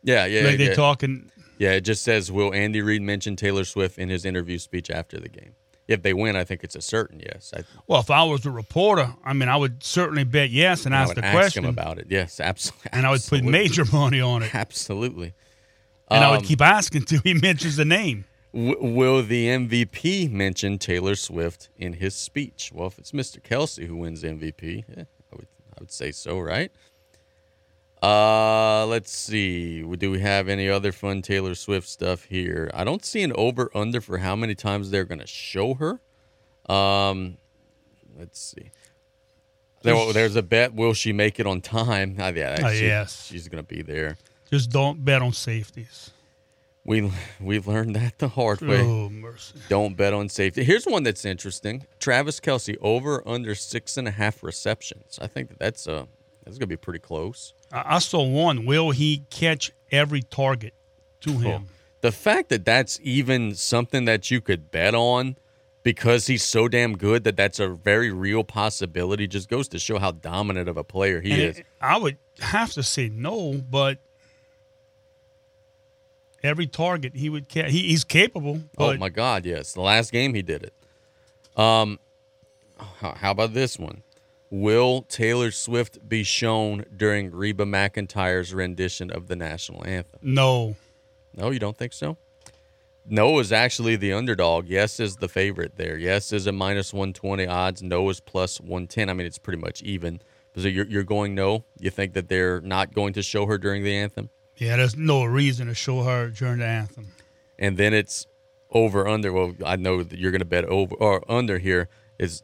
Yeah, yeah, like yeah. They talking. Yeah, it just says, will Andy Reid mention Taylor Swift in his interview speech after the game? If they win, I think it's a certain yes. I, well, if I was a reporter, I mean, I would certainly bet yes and, and ask the ask question. I would ask him about it, yes, absolutely. And I would put major money on it. Absolutely. And um, I would keep asking until he mentions the name. W- will the M V P mention Taylor Swift in his speech? Well, if it's Mister Kelce who wins M V P, yeah, I would I would say so, right? Uh, let's see. Do we have any other fun Taylor Swift stuff here? I don't see an over-under for how many times they're going to show her. Um, let's see. There, there's a bet. Will she make it on time? Oh, yeah, uh, she, yes. She's going to be there. Just don't bet on safeties. We, we've learned that the hard way. Oh, mercy. Don't bet on safety. Here's one that's interesting. Travis Kelce, over under six and a half receptions. I think that that's a... It's going to be pretty close. I saw one. Will he catch every target to cool. him? The fact that that's even something that you could bet on because he's so damn good that that's a very real possibility just goes to show how dominant of a player he and is. It, I would have to say no, but every target he would catch. He, he's capable. Oh, my God, yes. The last game he did it. Um, how, how about this one? Will Taylor Swift be shown during Reba McEntire's rendition of the national anthem? No. No, you don't think so? No is actually the underdog. Yes is the favorite there. Yes is a minus one twenty odds. No is plus one ten. I mean, it's pretty much even. So you're, you're going no? You think that they're not going to show her during the anthem? Yeah, there's no reason to show her during the anthem. And then it's over, under. Well, I know that you're going to bet over or under here is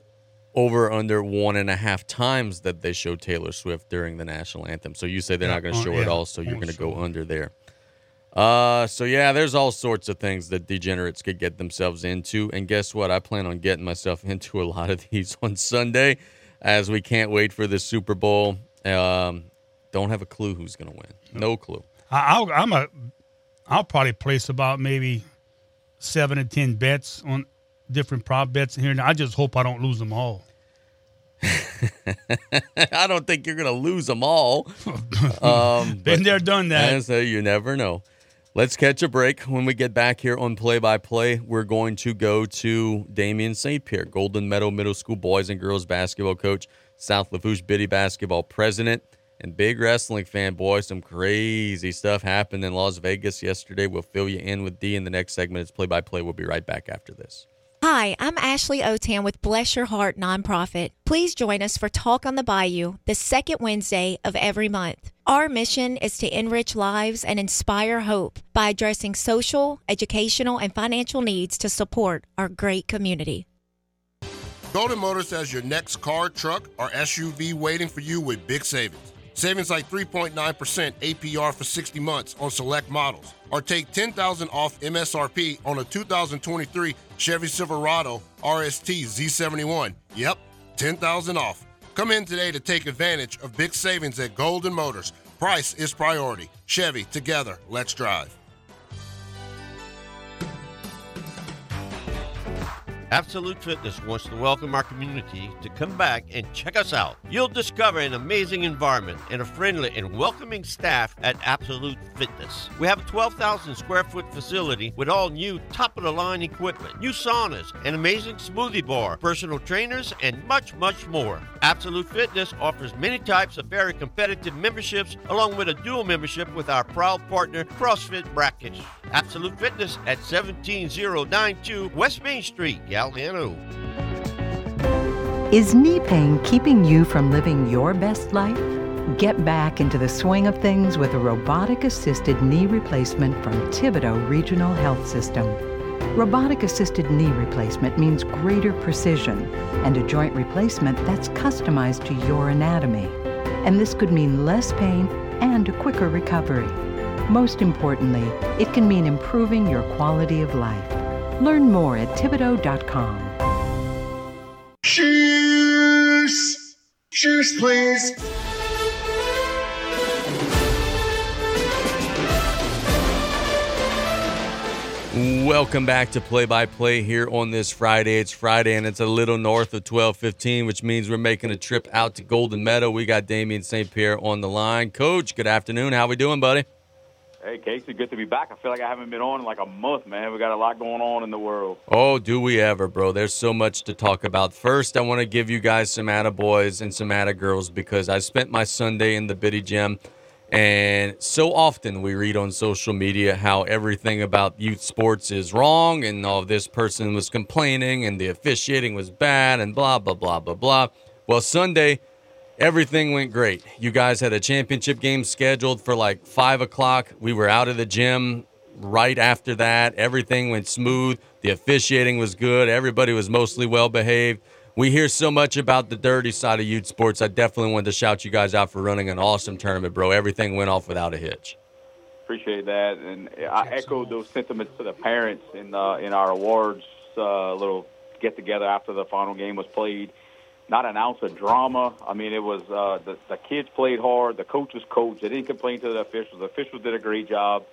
over under one and a half times that they show Taylor Swift during the national anthem. So you say they're not going to show uh, yeah, it all, so you're going to go under there. Uh, so, yeah, there's all sorts of things that degenerates could get themselves into. And guess what? I plan on getting myself into a lot of these on Sunday as we can't wait for the Super Bowl. Um, don't have a clue who's going to win. No clue. I'll, I'm a, I'll probably place about maybe seven or ten bets on different prop bets here, and I just hope I don't lose them all. I don't think you're going to lose them all. Um, Been there, done that. So you never know. Let's catch a break. When we get back here on Play by Play, we're going to go to Damien Saint Pierre, Golden Meadow Middle School boys and girls basketball coach, South Lafourche Biddy basketball president, and big wrestling fan. Boy, some crazy stuff happened in Las Vegas yesterday. We'll fill you in with D in the next segment. It's Play by Play. We'll be right back after this. Hi, I'm Ashley Otan with Bless Your Heart Nonprofit. Please join us for Talk on the Bayou, the second Wednesday of every month. Our mission is to enrich lives and inspire hope by addressing social, educational, and financial needs to support our great community. Golden Motors has your next car, truck, or S U V waiting for you with big savings. Savings like three point nine percent A P R for sixty months on select models. Or take ten thousand dollars off M S R P on a two thousand twenty-three Chevy Silverado R S T Z seventy-one. Yep, ten thousand dollars off. Come in today to take advantage of big savings at Golden Motors. Price is priority. Chevy, together, let's drive. Absolute Fitness wants to welcome our community to come back and check us out. You'll discover an amazing environment and a friendly and welcoming staff at Absolute Fitness. We have a twelve thousand square foot facility with all new top-of-the-line equipment, new saunas, an amazing smoothie bar, personal trainers, and much, much more. Absolute Fitness offers many types of very competitive memberships along with a dual membership with our proud partner, CrossFit Brackets. Absolute Fitness at one seven zero nine two West Main Street, Galliano. Is knee pain keeping you from living your best life? Get back into the swing of things with a robotic-assisted knee replacement from Thibodaux Regional Health System. Robotic-assisted knee replacement means greater precision and a joint replacement that's customized to your anatomy. And this could mean less pain and a quicker recovery. Most importantly, it can mean improving your quality of life. Learn more at Thibodaux dot com. Shoes! Shoes, please! Welcome back to Play by Play here on this Friday. It's Friday and it's a little north of twelve fifteen, which means we're making a trip out to Golden Meadow. We got Damien Saint Pierre on the line. Coach, good afternoon. How we doing, buddy? Hey, Casey, good to be back. I feel like I haven't been on in like a month, man. We got a lot going on in the world. Oh, do we ever, bro. There's so much to talk about. First, I want to give you guys some attaboys and some attagirls because I spent my Sunday in the Biddy Gym, and so often we read on social media how everything about youth sports is wrong and all oh, this person was complaining and the officiating was bad and blah, blah, blah, blah, blah. Well, Sunday, everything went great. You guys had a championship game scheduled for like five o'clock. We were out of the gym right after that. Everything went smooth. The officiating was good. Everybody was mostly well-behaved. We hear so much about the dirty side of youth sports. I definitely wanted to shout you guys out for running an awesome tournament, bro. Everything went off without a hitch. Appreciate that. And I echoed those sentiments to the parents in, uh, in our awards uh, little get-together after the final game was played. Not an ounce of drama. I mean, it was uh, the, the kids played hard. The coaches coached. They didn't complain to the officials. The officials did a great job.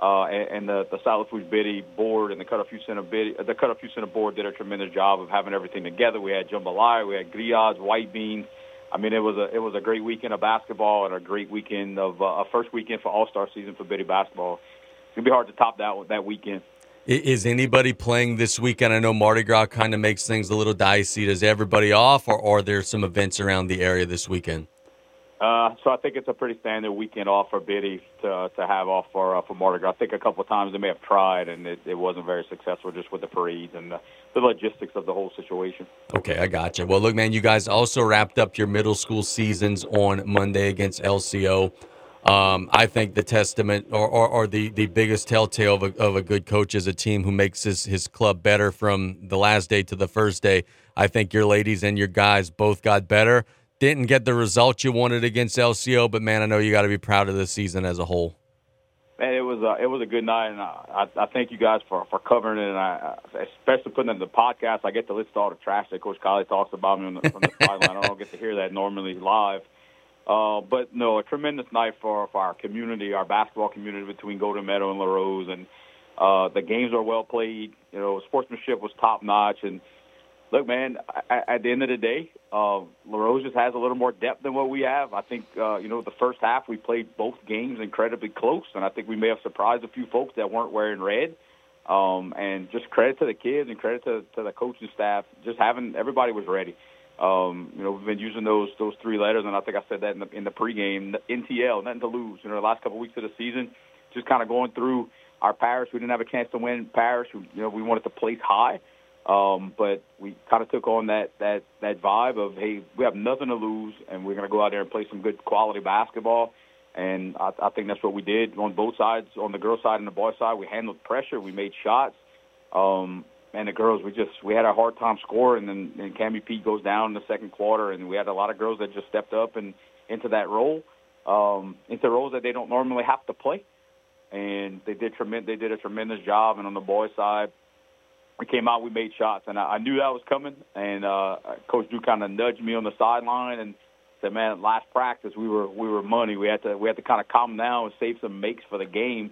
Uh, and, and the, the South Lafourche Biddy board and the Cut-a-Few Center Biddy, the Cut-a-Few Center board did a tremendous job of having everything together. We had jambalaya. We had griots, white beans. I mean, it was a it was a great weekend of basketball and a great weekend of uh, a first weekend for All-Star season for Biddy basketball. It's going to be hard to top that that weekend. Is anybody playing this weekend? I know Mardi Gras kind of makes things a little dicey. Does everybody off, or are there some events around the area this weekend? Uh, so I think it's a pretty standard weekend off for Biddy to to have off for uh, for Mardi Gras. I think a couple of times they may have tried, and it, it wasn't very successful just with the parades and the, the logistics of the whole situation. Okay, I gotcha. Well, look, man, you guys also wrapped up your middle school seasons on Monday against L C O. Um, I think the testament or, or, or the, the biggest telltale of a, of a good coach is a team who makes his, his club better from the last day to the first day. I think your ladies and your guys both got better. Didn't get the result you wanted against L C O, but, man, I know you got to be proud of the season as a whole. Man, it was a, it was a good night, and I, I, I thank you guys for, for covering it, and I, especially putting in the podcast. I get to listen to all the trash that Coach Callais talks about me on the, from the sideline. I don't get to hear that normally live. Uh, but, no, a tremendous night for, for our community, our basketball community between Golden Meadow and La Rose. And uh, the games are well played. You know, sportsmanship was top-notch. And, look, man, at, at the end of the day, uh, La Rose just has a little more depth than what we have. I think, uh, you know, the first half we played both games incredibly close, and I think we may have surprised a few folks that weren't wearing red. Um, and just credit to the kids and credit to, to the coaching staff, just having everybody was ready. Um, you know, we've been using those those three letters, and I think I said that in the, in the pregame, N T L, nothing to lose. You know, the last couple of weeks of the season, just kind of going through our parish. We didn't have a chance to win parish. We, you know, we wanted to place high, um, but we kind of took on that, that, that vibe of, hey, we have nothing to lose, and we're going to go out there and play some good quality basketball. And I, I think that's what we did on both sides, on the girls' side and the boys' side. We handled pressure. We made shots. Um And the girls, we just we had a hard time scoring, and then and Cammie Pete goes down in the second quarter, and we had a lot of girls that just stepped up and into that role, um, into roles that they don't normally have to play, and they did tremendous. They did a tremendous job. And on the boys' side, we came out, we made shots, and I, I knew that was coming. And uh, Coach Drew kind of nudged me on the sideline and said, "Man, last practice we were we were money. We had to we had to kind of calm down and save some makes for the game."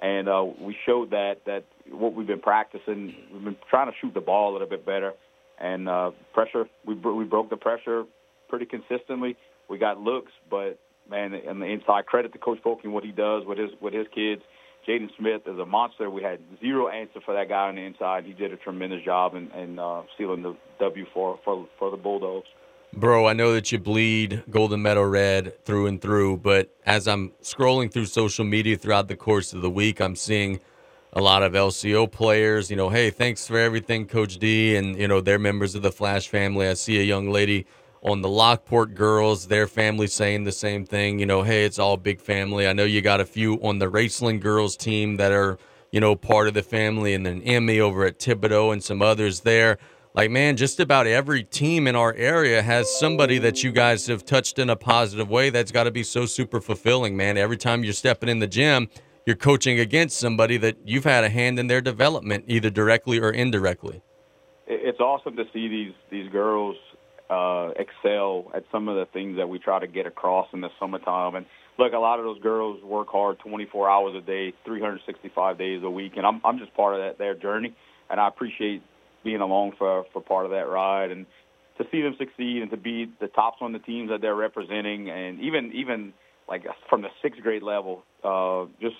And uh, we showed that that what we've been practicing, we've been trying to shoot the ball a little bit better. And uh, pressure, we bro- we broke the pressure pretty consistently. We got looks, but, man, on the inside, credit to Coach Polk and what he does with his with his kids. Jaden Smith is a monster. We had zero answer for that guy on the inside. He did a tremendous job in, in uh, sealing the W for, for, for the Bulldogs. Bro, I know that you bleed Golden Meadow red through and through, but as I'm scrolling through social media throughout the course of the week, I'm seeing a lot of L C O players, you know, hey, thanks for everything, Coach D, and, you know, they're members of the Flash family. I see a young lady on the Lockport girls, their family saying the same thing, you know, hey, it's all big family. I know you got a few on the Raceland girls team that are, you know, part of the family, and then Emmy over at Thibodaux and some others there. Like, man, just about every team in our area has somebody that you guys have touched in a positive way. That's got to be so super fulfilling, man. Every time you're stepping in the gym, you're coaching against somebody that you've had a hand in their development, either directly or indirectly. It's awesome to see these these girls uh, excel at some of the things that we try to get across in the summertime. And, look, a lot of those girls work hard twenty-four hours a day, three hundred sixty-five days a week, and I'm, I'm just part of that their journey, and I appreciate being along for, for part of that ride, and to see them succeed and to be the tops on the teams that they're representing, and even even like from the sixth grade level, uh, just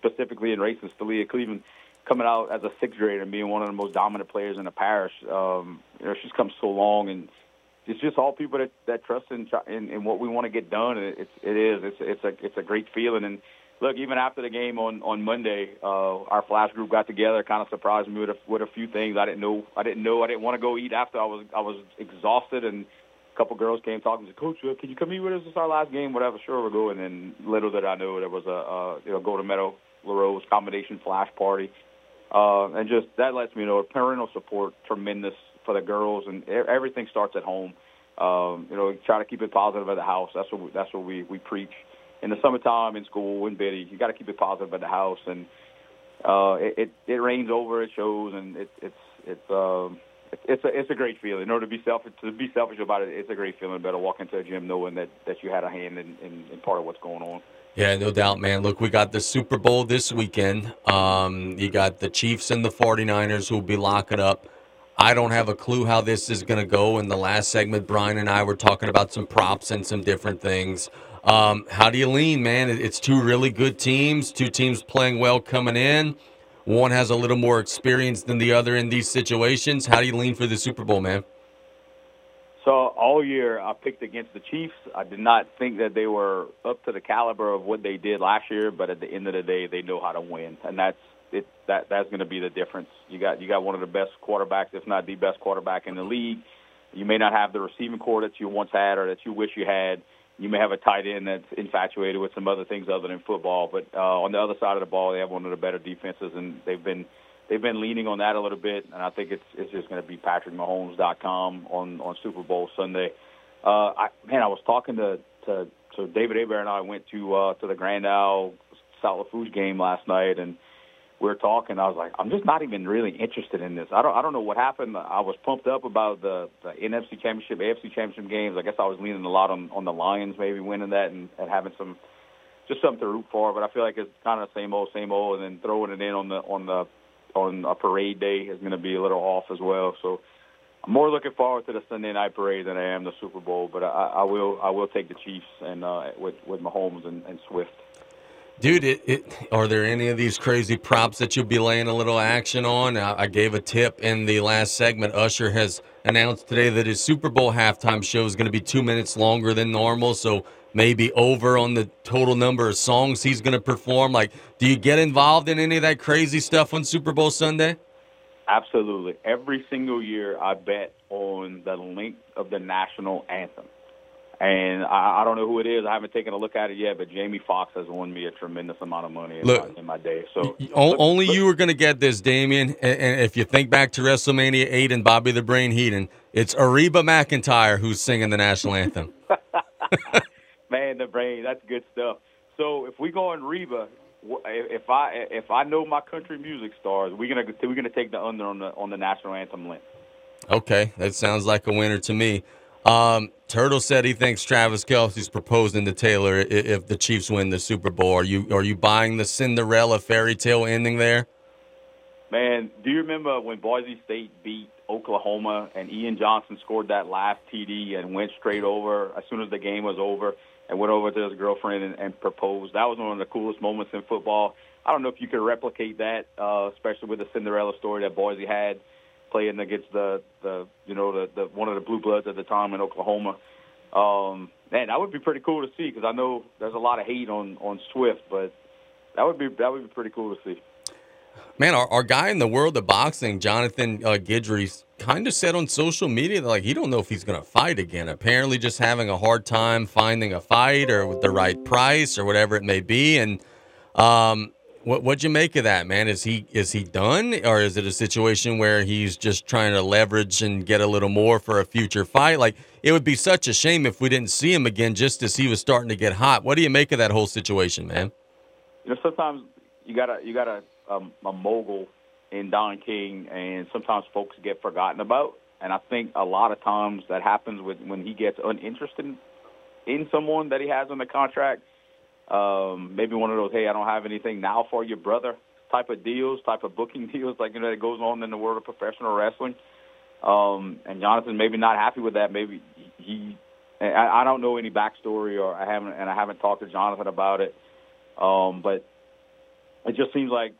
specifically in races, Thalia Cleveland, coming out as a sixth grader and being one of the most dominant players in the parish. Um, you know, she's come so long, and it's just all people that, that trust in, in, in what we want to get done. It's, it is. It's, it's, a, it's a great feeling. And, look, even after the game on, on Monday, uh, our flash group got together, kind of surprised me with a, with a few things. I didn't know I didn't know I didn't want to go eat after. I was I was exhausted, and a couple girls came talking to me, Coach, can you come eat with us? It's our last game, whatever. Sure, we'll go. And then little did I know there was a, a you know, Golden Meadow La Rose combination flash party. Uh, and just that lets me know parental support, tremendous for the girls, and everything starts at home. Um, you know, try to keep it positive at the house. That's what we, that's what we, we preach. In the summertime, in school, in Betty, you got to keep it positive at the house, and uh, it, it it rains over, it shows, and it, it's it's um, it, it's a it's a great feeling. In order to be selfish, to be selfish about it, it's a great feeling. Better walk into a gym knowing that, that you had a hand in, in, in part of what's going on. Yeah, no doubt, man. Look, we got the Super Bowl this weekend. Um, you got the Chiefs and the 49ers who will be locking up. I don't have a clue how this is going to go. In the last segment, Brian and I were talking about some props and some different things. Um, how do you lean, man? It's two really good teams, two teams playing well coming in. One has a little more experience than the other in these situations. How do you lean for the Super Bowl, man? So all year I picked against the Chiefs. I did not think that they were up to the caliber of what they did last year, but at the end of the day, they know how to win, and that's it. That that's going to be the difference. You got you got one of the best quarterbacks, if not the best quarterback in the league. You may not have the receiving core that you once had or that you wish you had. You may have a tight end that's infatuated with some other things other than football, but uh, on the other side of the ball, they have one of the better defenses, and they've been they've been leaning on that a little bit. And I think it's it's just going to be Patrick Mahomes dot com on, on Super Bowl Sunday. Uh, I, man, I was talking to to, to David Aber, and I went to uh, to the Grand Isle South Lafourche game last night, and we were talking. I was like, I'm just not even really interested in this. I don't I don't know what happened. I was pumped up about the, the N F C Championship, A F C Championship games. I guess I was leaning a lot on, on the Lions maybe winning that and, and having some just something to root for. But I feel like it's kind of the same old, same old. And then throwing it in on the on the on a parade day is going to be a little off as well. So I'm more looking forward to the Sunday night parade than I am the Super Bowl. But I, I will I will take the Chiefs and uh, with with Mahomes and, and Swift. Dude, it, it, are there any of these crazy props that you'll be laying a little action on? I, I gave a tip in the last segment. Usher has announced today that his Super Bowl halftime show is going to be two minutes longer than normal, so maybe over on the total number of songs he's going to perform. Like, do you get involved in any of that crazy stuff on Super Bowl Sunday? Absolutely. Every single year I bet on the length of the national anthem. And I, I don't know who it is. I haven't taken a look at it yet, but Jamie Foxx has won me a tremendous amount of money in, look, my, in my day. So y- look, only look. You are going to get this, Damien. And, and if you think back to WrestleMania eight and Bobby the Brain Heenan, it's Ariba McIntyre who's singing the national anthem. Man, the Brain, that's good stuff. So if we go on Reba, if I if I know my country music stars, we're gonna we're gonna take the under on the on the national anthem length. Okay, that sounds like a winner to me. Um, Turtle said he thinks Travis Kelce's proposing to Taylor if, if the Chiefs win the Super Bowl. Are you are you buying the Cinderella fairy tale ending there? Man, do you remember when Boise State beat Oklahoma and Ian Johnson scored that last T D and went straight over as soon as the game was over and went over to his girlfriend and, and proposed? That was one of the coolest moments in football. I don't know if you could replicate that, uh, especially with the Cinderella story that Boise had, playing against the, the you know, the, the one of the Blue Bloods at the time in Oklahoma. Um, man, that would be pretty cool to see because I know there's a lot of hate on, on Swift, but that would be that would be pretty cool to see. Man, our, our guy in the world of boxing, Jonathan uh, Guidroz, kind of said on social media that, like, he don't know if he's going to fight again. Apparently just having a hard time finding a fight or with the right price or whatever it may be. And um What what'd you make of that, man? Is he is he done, or is it a situation where he's just trying to leverage and get a little more for a future fight? Like, it would be such a shame if we didn't see him again, just as he was starting to get hot. What do you make of that whole situation, man? You know, sometimes you got a you got a um, a mogul in Don King, and sometimes folks get forgotten about. And I think a lot of times that happens with when he gets uninterested in someone that he has on the contract. Um, maybe one of those, hey, I don't have anything now for your brother type of deals, type of booking deals, like, you know, that goes on in the world of professional wrestling. Um, and Jonathan maybe not happy with that. Maybe he, I, I don't know any backstory, or I haven't, and I haven't talked to Jonathan about it. Um, but it just seems like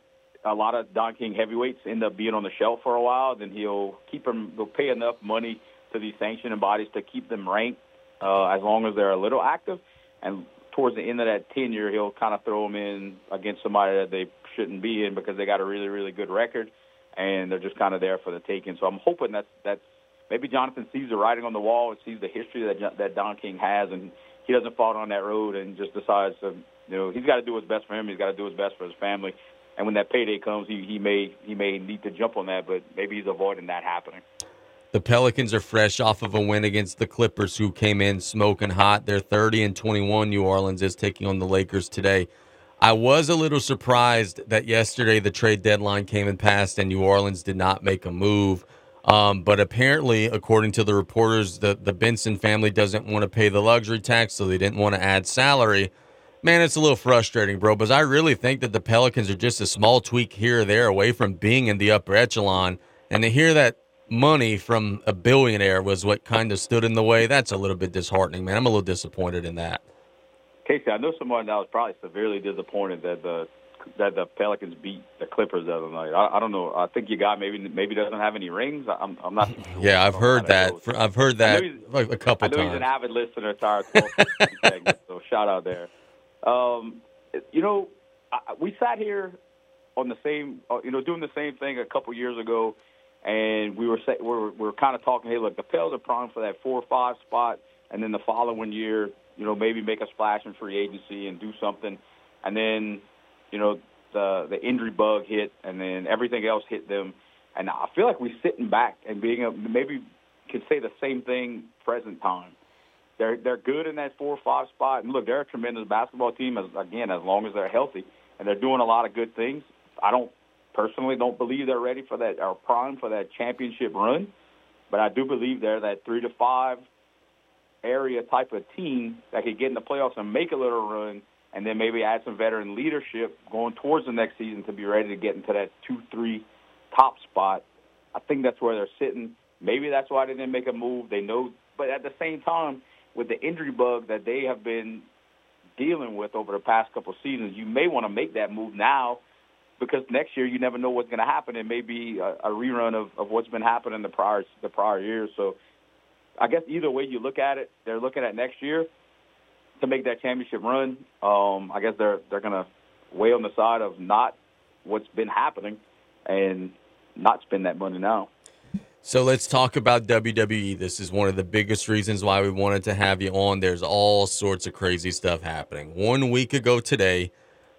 a lot of Don King heavyweights end up being on the shelf for a while. Then he'll keep them, they'll pay enough money to these sanctioning bodies to keep them ranked uh, as long as they're a little active. And towards the end of that tenure, he'll kind of throw them in against somebody that they shouldn't be in because they got a really, really good record, and they're just kind of there for the taking. So I'm hoping that's, that's maybe Jonathan sees the writing on the wall and sees the history that that Don King has, and he doesn't fall down that road and just decides to, you know, he's got to do what's best for him. He's got to do what's best for his family. And when that payday comes, he, he may he may need to jump on that, but maybe he's avoiding that happening. The Pelicans are fresh off of a win against the Clippers, who came in smoking hot. They're thirty and twenty-one. New Orleans is taking on the Lakers today. I was a little surprised that yesterday the trade deadline came and passed and New Orleans did not make a move. Um, but apparently, according to the reporters, the, the Benson family doesn't want to pay the luxury tax, so they didn't want to add salary. Man, it's a little frustrating, bro, because I really think that the Pelicans are just a small tweak here or there away from being in the upper echelon. And to hear that money from a billionaire was what kind of stood in the way, that's a little bit disheartening, man. I'm a little disappointed in that. Casey, I know someone that was probably severely disappointed that the that the Pelicans beat the Clippers the other night. I, I don't know. I think your guy maybe maybe doesn't have any rings. I'm, I'm not. Yeah, I've heard that. I've heard that a couple times. I know he's an avid listener to our twelve fifteen, so shout out there. Um, you know, I, we sat here on the same, you know, doing the same thing a couple years ago, and we were, say, we were we were kind of talking, hey, look, the Pels are primed for that four or five spot, and then the following year, you know, maybe make a splash in free agency and do something, and then, you know, the the injury bug hit, and then everything else hit them, and I feel like we're sitting back and being a, maybe could say the same thing present time. They're they're good in that four or five spot. And, look, they're a tremendous basketball team, as, again, as long as they're healthy. And they're doing a lot of good things. I don't personally don't believe they're ready for that or prime for that championship run. But I do believe they're that three to five area type of team that could get in the playoffs and make a little run and then maybe add some veteran leadership going towards the next season to be ready to get into that two, three top spot. I think that's where they're sitting. Maybe that's why they didn't make a move. They know. But at the same time, with the injury bug that they have been dealing with over the past couple of seasons, you may want to make that move now because next year you never know what's going to happen. It may be a, a rerun of, of what's been happening the prior the prior years. So I guess either way you look at it, they're looking at next year to make that championship run. Um, I guess they're they're going to weigh on the side of not what's been happening and not spend that money now. So let's talk about W W E. This is one of the biggest reasons why we wanted to have you on. There's all sorts of crazy stuff happening. One week ago today,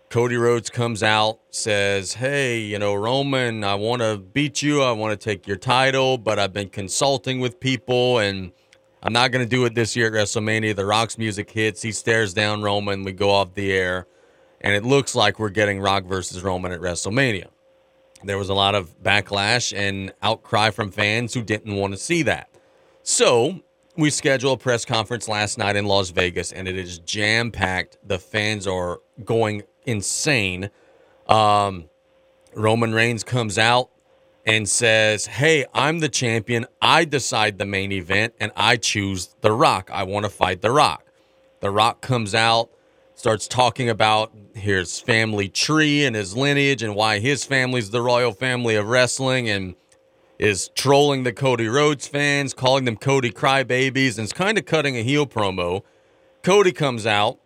Cody Rhodes comes out, says, hey, you know, Roman, I want to beat you. I want to take your title, but I've been consulting with people, and I'm not going to do it this year at WrestleMania. The Rock's music hits. He stares down Roman. We go off the air, and it looks like we're getting Rock versus Roman at WrestleMania. There was a lot of backlash and outcry from fans who didn't want to see that. So we scheduled a press conference last night in Las Vegas, and it is jam-packed. The fans are going insane. Um, Roman Reigns comes out and says, hey, I'm the champion. I decide the main event, and I choose The Rock. I want to fight The Rock. The Rock comes out, starts talking about his family tree and his lineage and why his family's the royal family of wrestling, and is trolling the Cody Rhodes fans, calling them Cody crybabies, and is kind of cutting a heel promo. Cody comes out,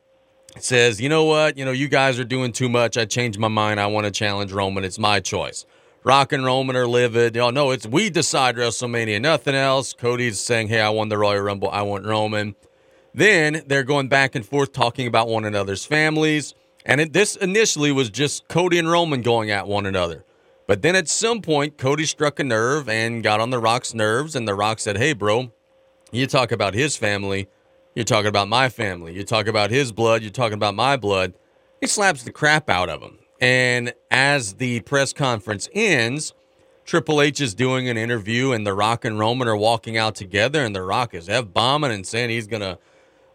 says, you know what? You know, you guys are doing too much. I changed my mind. I want to challenge Roman. It's my choice. Rock and Roman are livid. Y'all know it's we decide WrestleMania, nothing else. Cody's saying, hey, I won the Royal Rumble. I want Roman. Then they're going back and forth talking about one another's families. And it, this initially was just Cody and Roman going at one another. But then at some point, Cody struck a nerve and got on The Rock's nerves. And The Rock said, hey, bro, you talk about his family. You're talking about my family. You talk about his blood. You're talking about my blood. He slaps the crap out of him. And as the press conference ends, Triple H is doing an interview, and The Rock and Roman are walking out together. And The Rock is F-bombing and saying he's going to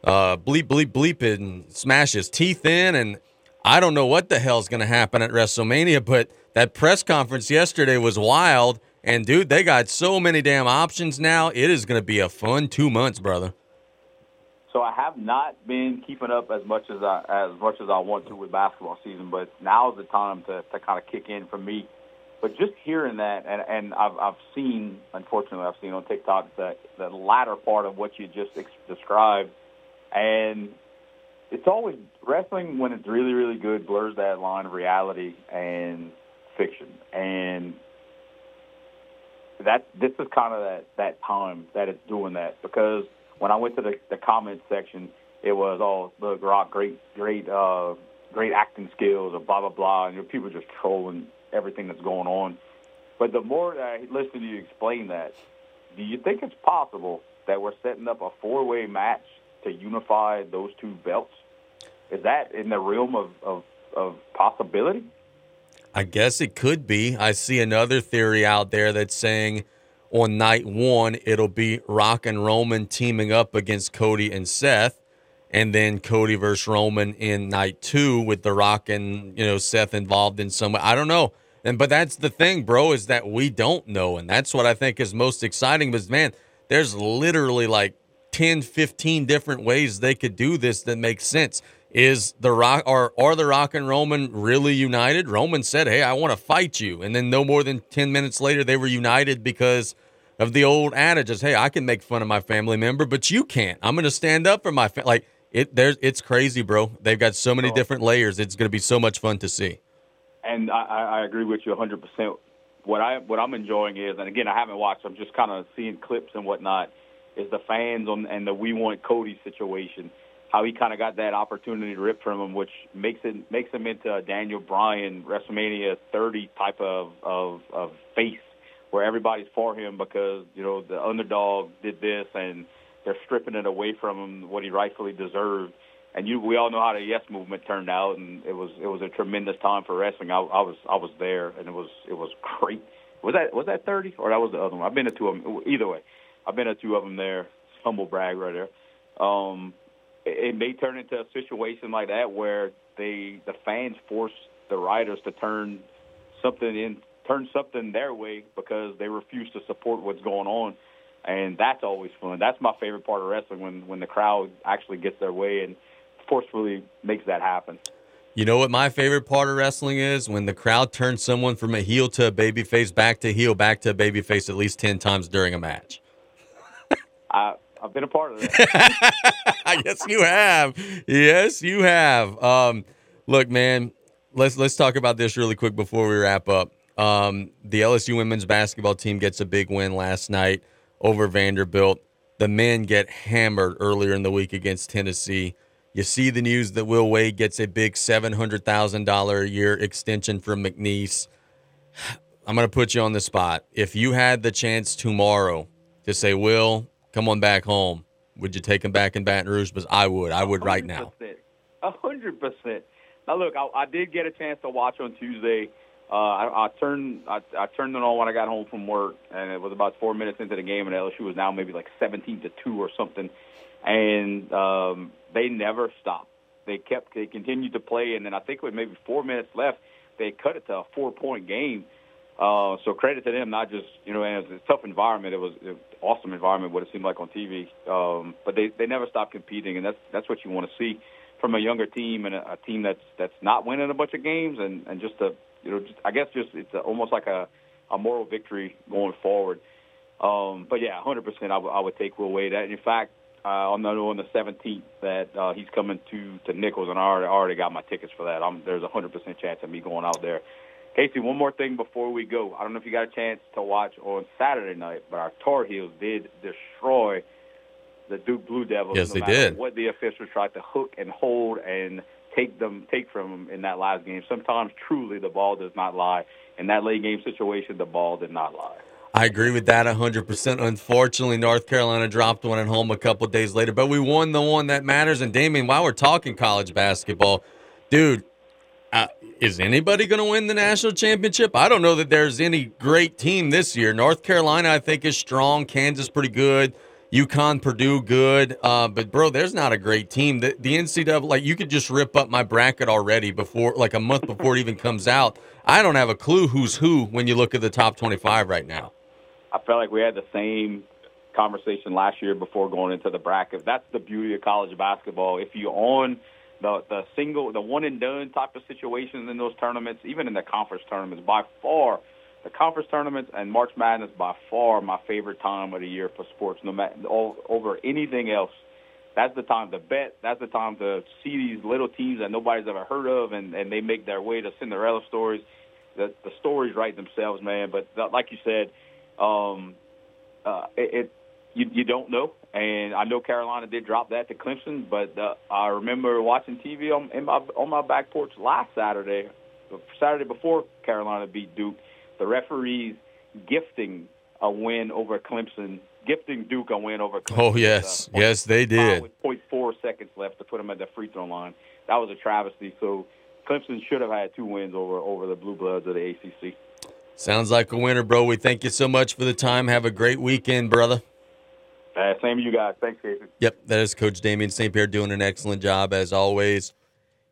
Uh, bleep, bleep, bleep it and smash his teeth in. And I don't know what the hell's going to happen at WrestleMania, but that press conference yesterday was wild. And, dude, they got so many damn options now. It is going to be a fun two months, brother. So I have not been keeping up as much as I as much as I want to with basketball season, but now's the time to, to kind of kick in for me. But just hearing that, and, and I've I've seen, unfortunately, I've seen on TikTok that the latter part of what you just ex- described, and it's always wrestling when it's really really good blurs that line of reality and fiction, and that this is kind of that that time that it's doing that because. When I went to the, the comment section, it was, oh, look, Rock, great, great, uh, great acting skills, or blah, blah, blah, and your people just trolling everything that's going on. But the more that I listen to you explain that, do you think it's possible that we're setting up a four-way match to unify those two belts? Is that in the realm of, of, of possibility? I guess it could be. I see another theory out there that's saying, on night one, it'll be Rock and Roman teaming up against Cody and Seth, and then Cody versus Roman in night two with the Rock and, you know, Seth involved in some way. I don't know. And but that's the thing, bro, is that we don't know, and that's what I think is most exciting. Because, man, there's literally like ten, fifteen different ways they could do this that make sense. Is the Rock or are the Rock and Roman really united? Roman said, "Hey, I want to fight you," and then no more than ten minutes later, they were united because of the old adage: "Hey, I can make fun of my family member, but you can't. I'm going to stand up for my fa-. like it." There's it's crazy, bro. They've got so many different layers. It's going to be so much fun to see. And I, I agree with you one hundred percent. What I what I'm enjoying is, and again, I haven't watched. I'm just kind of seeing clips and whatnot. Is the fans on and the "We Want Cody" situation. How he kind of got that opportunity ripped from him, which makes it makes him into a Daniel Bryan WrestleMania thirty type of, of of face, where everybody's for him because you know the underdog did this and they're stripping it away from him what he rightfully deserved. And you, we all know how the Yes Movement turned out, and it was it was a tremendous time for wrestling. I, I was I was there, and it was it was great. Was that was that thirty or that was the other one? I've been to two of them. Either way, I've been to two of them there. Humble brag right there. Um, It may turn into a situation like that where they the fans force the writers to turn something in, turn something their way because they refuse to support what's going on, and that's always fun. That's my favorite part of wrestling when when the crowd actually gets their way and forcefully makes that happen. You know what my favorite part of wrestling is? When the crowd turns someone from a heel to a babyface, back to heel, back to a babyface at least ten times during a match. I. I've been a part of that. Yes, you have. Yes, you have. Um, look, man, let's let's talk about this really quick before we wrap up. Um, the L S U women's basketball team gets a big win last night over Vanderbilt. The men get hammered earlier in the week against Tennessee. You see the news that Will Wade gets a big seven hundred thousand dollars a year extension from McNeese. I'm going to put you on the spot. If you had the chance tomorrow to say, Will, come on back home. Would you take him back in Baton Rouge? Because I would. I would right now. A hundred percent. Now, look, I, I did get a chance to watch on Tuesday. Uh, I, I turned I, I turned it on when I got home from work, and it was about four minutes into the game, and L S U was now maybe like seventeen to two or something. And um, they never stopped. They kept they continued to play, and then I think with maybe four minutes left, they cut it to a four-point game. Uh, so credit to them, not just, you know, and it was a tough environment. It was an awesome environment, what it seemed like on T V. Um, but they, they never stopped competing, and that's that's what you want to see from a younger team and a, a team that's that's not winning a bunch of games and, and just a, you know, just, I guess just it's a, almost like a, a moral victory going forward. Um, but, yeah, one hundred percent I, w- I would take Will Wade. In fact, uh, I'm not on the seventeenth that uh, he's coming to, to Nichols, and I already, I already got my tickets for that. I'm, there's a one hundred percent chance of me going out there. Casey, one more thing before we go. I don't know if you got a chance to watch on Saturday night, but our Tar Heels did destroy the Duke Blue Devils. Yes, no they did. What the officials tried to hook and hold and take them, take from them in that last game. Sometimes, truly, the ball does not lie. In that late game situation, the ball did not lie. I agree with that one hundred percent. Unfortunately, North Carolina dropped one at home a couple days later, but we won the one that matters. And, Damien, while we're talking college basketball, dude, Uh, is anybody going to win the national championship? I don't know that there's any great team this year. North Carolina, I think, is strong. Kansas, pretty good. UConn, Purdue, good. Uh, but, bro, there's not a great team. The, the N C double A, like, you could just rip up my bracket already before, like a month before it even comes out. I don't have a clue who's who when you look at the top twenty-five right now. I felt like we had the same conversation last year before going into the bracket. That's the beauty of college basketball. If you own the the single, the one and done type of situations in those tournaments, even in the conference tournaments, by far, the conference tournaments and March Madness by far my favorite time of the year for sports, no matter over anything else. That's the time to bet. That's the time to see these little teams that nobody's ever heard of, and, and they make their way to Cinderella stories. The, the stories write themselves, man. But the, like you said, um, uh, it, it you, you don't know. And I know Carolina did drop that to Clemson, but uh, I remember watching T V on, in my, on my back porch last Saturday, Saturday before Carolina beat Duke, the referees gifting a win over Clemson, gifting Duke a win over Clemson. Oh, yes. Uh, yes, they did. With zero point four seconds left to put them at the free throw line. That was a travesty. So Clemson should have had two wins over, over the Blue Bloods of the A C C. Sounds like a winner, bro. We thank you so much for the time. Have a great weekend, brother. Uh, same to you guys. Thanks, Casey. Yep, that is Coach Damien Saint Pierre doing an excellent job, as always.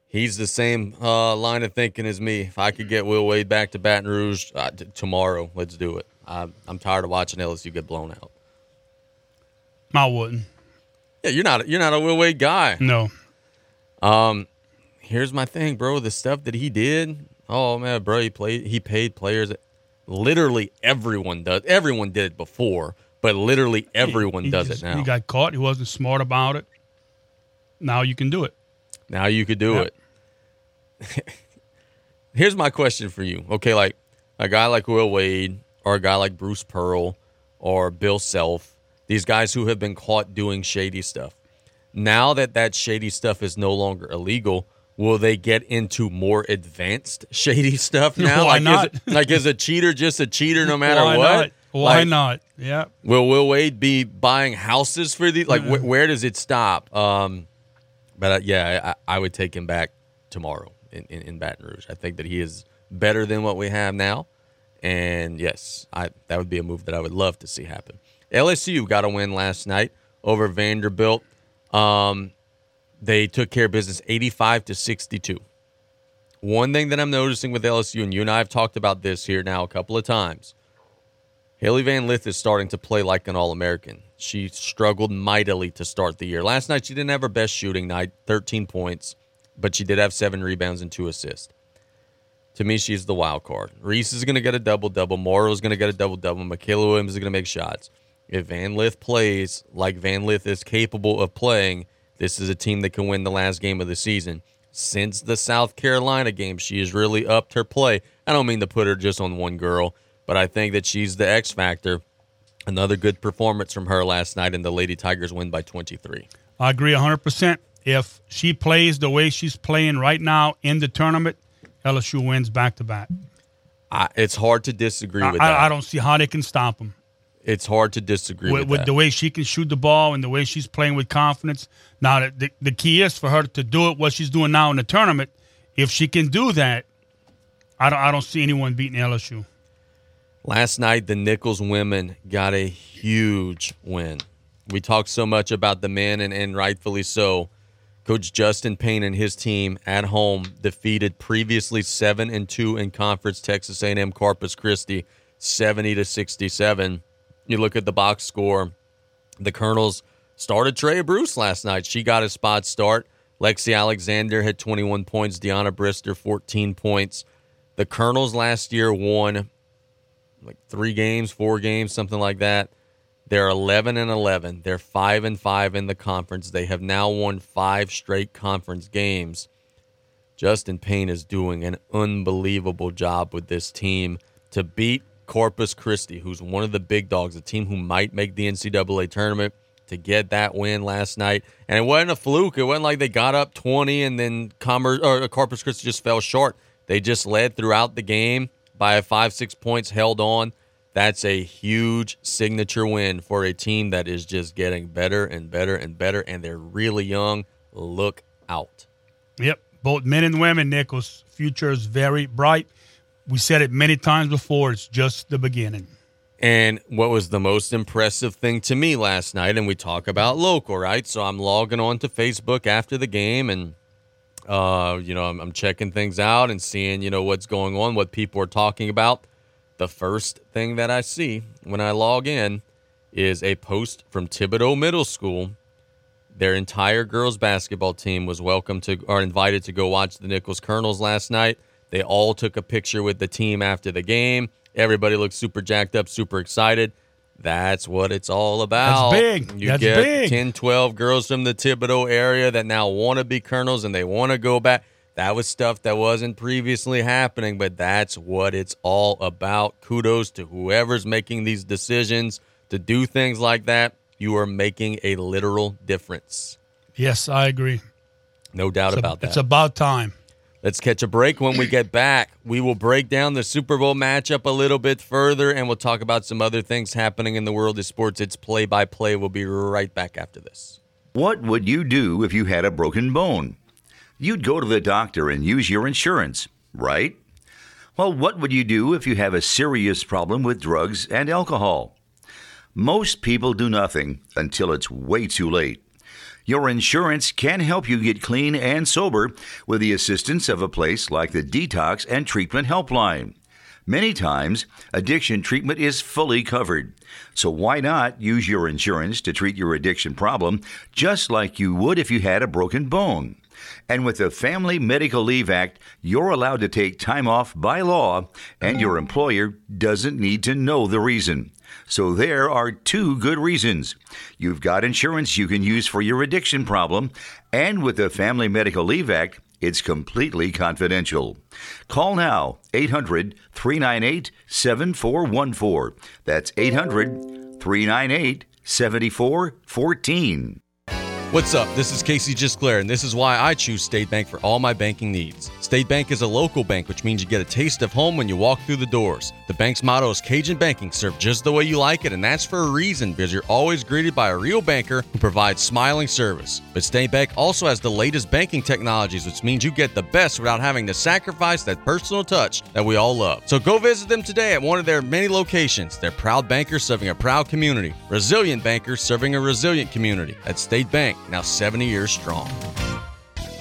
He's the same uh, line of thinking as me. If I could get Will Wade back to Baton Rouge uh, t- tomorrow, let's do it. I'm, I'm tired of watching L S U get blown out. I wouldn't. Yeah, you're not you're not a Will Wade guy. No. Um, here's my thing, bro. The stuff that he did. Oh man, bro, he played. He paid players. Literally everyone does. Everyone did it before, but literally everyone he, he does just, it now. He got caught. He wasn't smart about it. Now you can do it. Now you could do yep. it. Here's my question for you. Okay, like a guy like Will Wade or a guy like Bruce Pearl or Bill Self, these guys who have been caught doing shady stuff. Now that that shady stuff is no longer illegal, will they get into more advanced shady stuff now? Why like, not? Is, like, is a cheater just a cheater no matter Why what? Not? Why like, not? Yeah. Will Will Wade be buying houses for these? Like, mm-hmm. wh- where does it stop? Um, But, uh, yeah, I, I would take him back tomorrow in, in, in Baton Rouge. I think that he is better than what we have now. And, yes, I that would be a move that I would love to see happen. L S U got a win last night over Vanderbilt. Um, they took care of business eighty-five to sixty-two. One thing that I'm noticing with L S U, and you and I have talked about this here now a couple of times, Haley Van Lith is starting to play like an All-American. She struggled mightily to start the year. Last night, she didn't have her best shooting night, thirteen points, but she did have seven rebounds and two assists. To me, she's the wild card. Reese is going to get a double-double. Morrow is going to get a double-double. Michaela Williams is going to make shots. If Van Lith plays like Van Lith is capable of playing, this is a team that can win the last game of the season. Since the South Carolina game, she has really upped her play. I don't mean to put her just on one girl, but I think that she's the X factor. Another good performance from her last night, and the Lady Tigers win by twenty-three. I agree one hundred percent. If she plays the way she's playing right now in the tournament, L S U wins back-to-back. I, it's hard to disagree I, with I, that. I don't see how they can stop them. It's hard to disagree with, with that. With the way she can shoot the ball and the way she's playing with confidence. Now, the, the, the key is for her to do it, what she's doing now in the tournament. If she can do that, I don't, I don't see anyone beating L S U. Last night, the Nichols women got a huge win. We talked so much about the men, and, and rightfully so. Coach Justin Payne and his team at home defeated previously seven and two in conference Texas A and M Corpus Christi, seventy to sixty-seven. You look at the box score, the Colonels started Treya Bruce last night. She got a spot start. Lexi Alexander had twenty-one points. Deanna Brister, fourteen points. The Colonels last year won like three games, four games, something like that. They're eleven and eleven. They're five and five in the conference. They have now won five straight conference games. Justin Payne is doing an unbelievable job with this team to beat Corpus Christi, who's one of the big dogs, a team who might make the N C double A tournament, to get that win last night. And it wasn't a fluke. It wasn't like they got up twenty and then Commerce or Corpus Christi just fell short. They just led throughout the game by five, six points, held on. That's a huge signature win for a team that is just getting better and better and better, and they're really young. Look out. Yep, both men and women, Nichols' future is very bright. We said it many times before, it's just the beginning. And what was the most impressive thing to me last night, and we talk about local, right? So I'm logging on to Facebook after the game, and Uh, you know, I'm, I'm checking things out and seeing, you know, what's going on, what people are talking about. The first thing that I see when I log in is a post from Thibodaux Middle School. Their entire girls basketball team was welcome to or invited to go watch the Nichols Colonels last night. They all took a picture with the team after the game. Everybody looked super jacked up, super excited. That's what it's all about. That's big. You That's get big. ten, twelve girls from the Thibodaux area that now want to be Colonels and they want to go back. That was stuff that wasn't previously happening, but that's what it's all about. Kudos to whoever's making these decisions to do things like that. You are making a literal difference. Yes, I agree. No doubt a, about that. It's about time. Let's catch a break. When we get back, we will break down the Super Bowl matchup a little bit further, and we'll talk about some other things happening in the world of sports. It's play-by-play. We'll be right back after this. What would you do if you had a broken bone? You'd go to the doctor and use your insurance, right? Well, what would you do if you have a serious problem with drugs and alcohol? Most people do nothing until it's way too late. Your insurance can help you get clean and sober with the assistance of a place like the Detox and Treatment Helpline. Many times, addiction treatment is fully covered. So why not use your insurance to treat your addiction problem just like you would if you had a broken bone? And with the Family Medical Leave Act, you're allowed to take time off by law, and your employer doesn't need to know the reason. So there are two good reasons. You've got insurance you can use for your addiction problem, and with the Family Medical Leave Act, it's completely confidential. Call now, eight hundred, three nine eight, seven four one four. That's eight hundred, three nine eight, seven four one four. What's up? This is Casey Gisclair, and this is why I choose State Bank for all my banking needs. State Bank is a local bank, which means you get a taste of home when you walk through the doors. The bank's motto is Cajun Banking, served just the way you like it, and that's for a reason, because you're always greeted by a real banker who provides smiling service. But State Bank also has the latest banking technologies, which means you get the best without having to sacrifice that personal touch that we all love. So go visit them today at one of their many locations. They're proud bankers serving a proud community, resilient bankers serving a resilient community. That's State Bank. Now seventy years strong.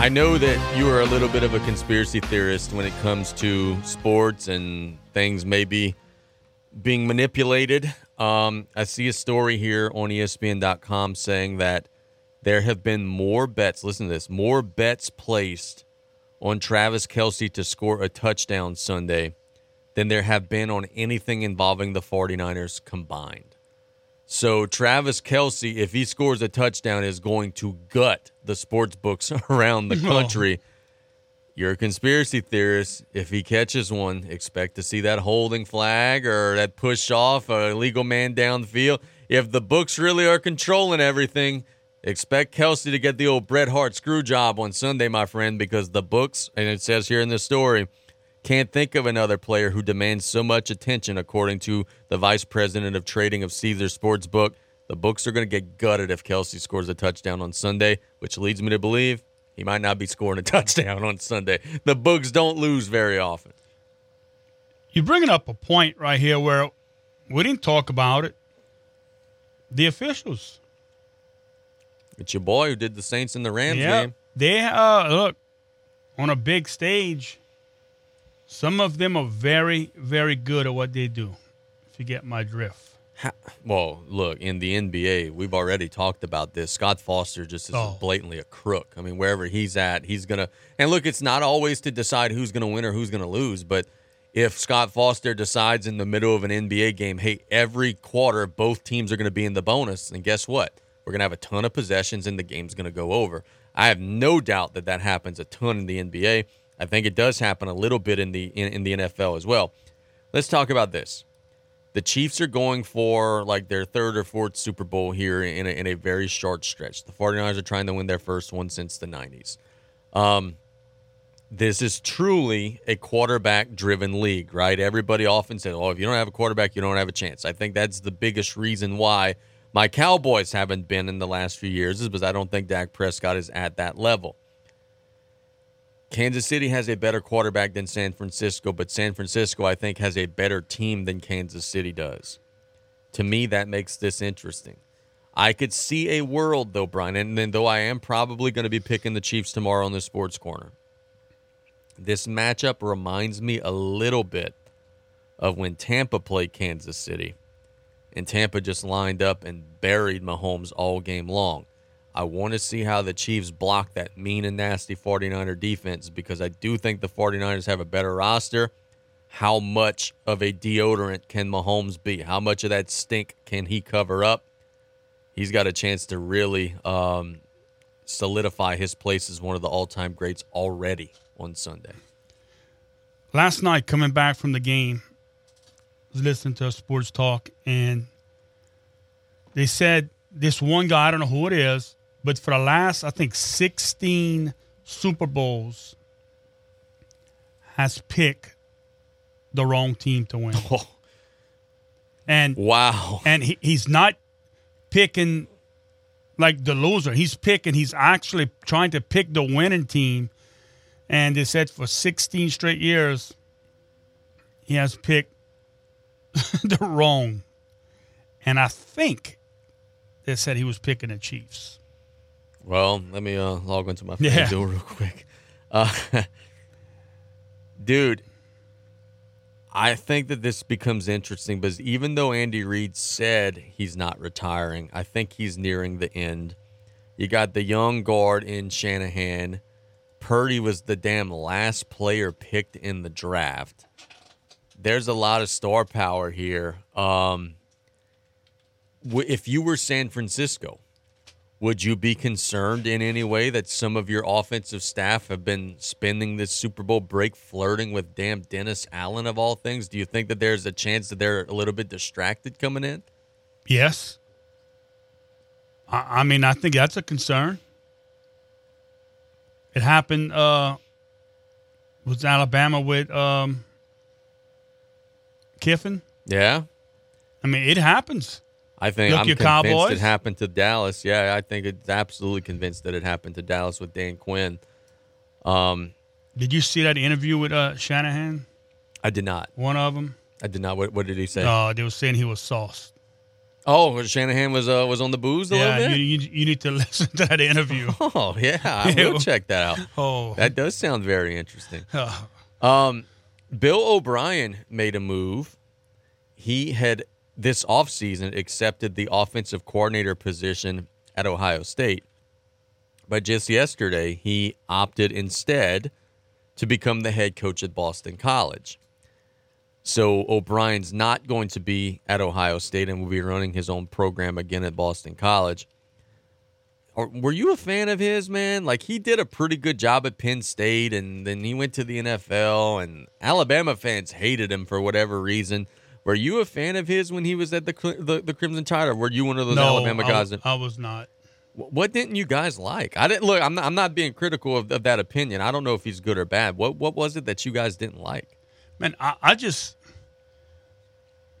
I know that you are a little bit of a conspiracy theorist when it comes to sports and things maybe being manipulated. Um, I see a story here on E S P N dot com saying that there have been more bets, listen to this, more bets placed on Travis Kelce to score a touchdown Sunday than there have been on anything involving the 49ers combined. So Travis Kelce, if he scores a touchdown, is going to gut the sports books around the country. Oh. You're a conspiracy theorist. If he catches one, expect to see that holding flag or that push off, an illegal man downfield. If the books really are controlling everything, expect Kelce to get the old Bret Hart screw job on Sunday, my friend, because the books, and it says here in the story, can't think of another player who demands so much attention, according to the vice president of trading of Caesars Sportsbook. The books are going to get gutted if Kelce scores a touchdown on Sunday, which leads me to believe he might not be scoring a touchdown on Sunday. The books don't lose very often. You're bringing up a point right here where we didn't talk about it. The officials. It's your boy who did the Saints and the Rams yeah, game. They, uh, look, on a big stage, some of them are very, very good at what they do, if you get my drift. How, well, look, in the N B A, we've already talked about this. Scott Foster just is oh. blatantly a crook. I mean, wherever he's at, he's going to – and look, it's not always to decide who's going to win or who's going to lose, but if Scott Foster decides in the middle of an N B A game, hey, every quarter both teams are going to be in the bonus, and guess what? We're going to have a ton of possessions, and the game's going to go over. I have no doubt that that happens a ton in the N B A. I think it does happen a little bit in the in, in the N F L as well. Let's talk about this. the Chiefs are going for like their third or fourth Super Bowl here in a, in a very short stretch. The 49ers are trying to win their first one since the nineties. Um, this is truly a quarterback-driven league, right? Everybody often says, oh, if you don't have a quarterback, you don't have a chance. I think that's the biggest reason why my Cowboys haven't been in the last few years is because I don't think Dak Prescott is at that level. Kansas City has a better quarterback than San Francisco, but San Francisco, I think, has a better team than Kansas City does. To me, that makes this interesting. I could see a world, though, Brian, and then though I am probably going to be picking the Chiefs tomorrow on the Sports Corner. This matchup reminds me a little bit of when Tampa played Kansas City, and Tampa just lined up and buried Mahomes all game long. I want to see how the Chiefs block that mean and nasty 49er defense because I do think the 49ers have a better roster. How much of a deodorant can Mahomes be? How much of that stink can he cover up? He's got a chance to really um, solidify his place as one of the all-time greats already on Sunday. Last night, coming back from the game, I was listening to a sports talk, and they said this one guy, I don't know who it is, but for the last, I think, sixteen Super Bowls has picked the wrong team to win. Oh. And wow. And he, he's not picking like the loser. He's picking, he's actually trying to pick the winning team. And they said for sixteen straight years, he has picked the wrong. And I think they said he was picking the Chiefs. Well, let me uh, log into my phone yeah. door real quick. Uh, dude, I think that this becomes interesting because even though Andy Reid said he's not retiring, I think he's nearing the end. You got the young guard in Shanahan. Purdy was the damn last player picked in the draft. There's a lot of star power here. Um, if you were San Francisco, would you be concerned in any way that some of your offensive staff have been spending this Super Bowl break flirting with damn Dennis Allen of all things? Do you think that there's a chance that they're a little bit distracted coming in? Yes. I, I mean, I think that's a concern. It happened uh, with Alabama with um, Kiffin. Yeah. I mean, it happens. I think Look, I'm convinced Cowboys. It happened to Dallas. Yeah, I think it's absolutely convinced that it happened to Dallas with Dan Quinn. Um, did you see that interview with uh, Shanahan? I did not. One of them? I did not. What, what did he say? Oh, uh, they were saying he was sauced. Oh, Shanahan was uh, was on the booze a yeah, little bit? Yeah, you, you, you need to listen to that interview. Oh, yeah. I will check that out. Oh, that does sound very interesting. Oh. Um, Bill O'Brien made a move. He had... this offseason accepted the offensive coordinator position at Ohio State. But just yesterday, he opted instead to become the head coach at Boston College. So O'Brien's not going to be at Ohio State and will be running his own program again at Boston College. Or, were you a fan of his, man? Like, he did a pretty good job at Penn State, and then he went to the N F L, and Alabama fans hated him for whatever reason. Were you a fan of his when he was at the the, the Crimson Tide, or were you one of those no, Alabama guys? No, I, I was not. What didn't you guys like? I didn't look. I'm not. I'm not being critical of, of that opinion. I don't know if he's good or bad. What What was it that you guys didn't like? Man, I, I just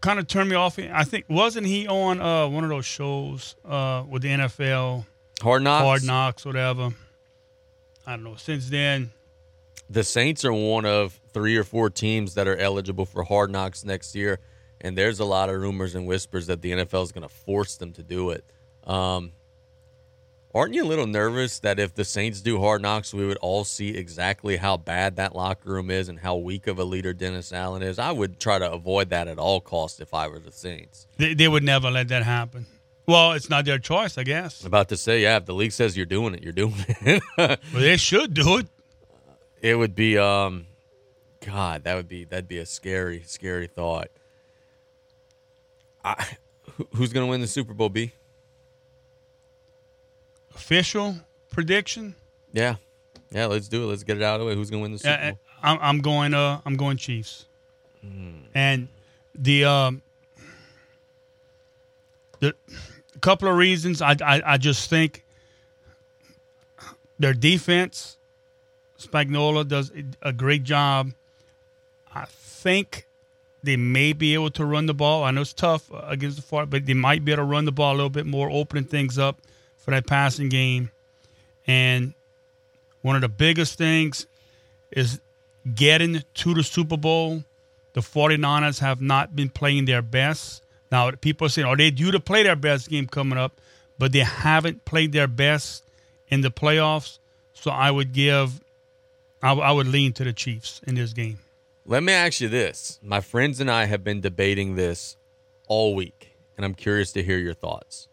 kind of turned me off. I think wasn't he on uh, one of those shows uh, with the N F L? Hard Knocks. Hard Knocks, whatever. I don't know. Since then. The Saints are one of three or four teams that are eligible for Hard Knocks next year, and there's a lot of rumors and whispers that the N F L is going to force them to do it. Um, aren't you a little nervous that if the Saints do Hard Knocks, we would all see exactly how bad that locker room is and how weak of a leader Dennis Allen is? I would try to avoid that at all costs if I were the Saints. They, they would never let that happen. Well, it's not their choice, I guess. I'm about to say, yeah, if the league says you're doing it, you're doing it. Well, they should do it. It would be, um, God, that would be that'd be a scary, scary thought. I, who's going to win the Super Bowl? B. Official prediction? Yeah, yeah. Let's do it. Let's get it out of the way. Who's going to win the Super uh, Bowl? I'm, I'm going. Uh, I'm going Chiefs. Mm. And the um, the, a couple of reasons. I, I I just think their defense, Spagnuolo does a great job. I think they may be able to run the ball. I know it's tough against the Fort, but they might be able to run the ball a little bit more, opening things up for that passing game. And one of the biggest things is getting to the Super Bowl. The 49ers have not been playing their best. Now, people are saying, oh, they due to play their best game coming up, but they haven't played their best in the playoffs. So I would give I, I would lean to the Chiefs in this game. Let me ask you this. My friends and I have been debating this all week, and I'm curious to hear your thoughts.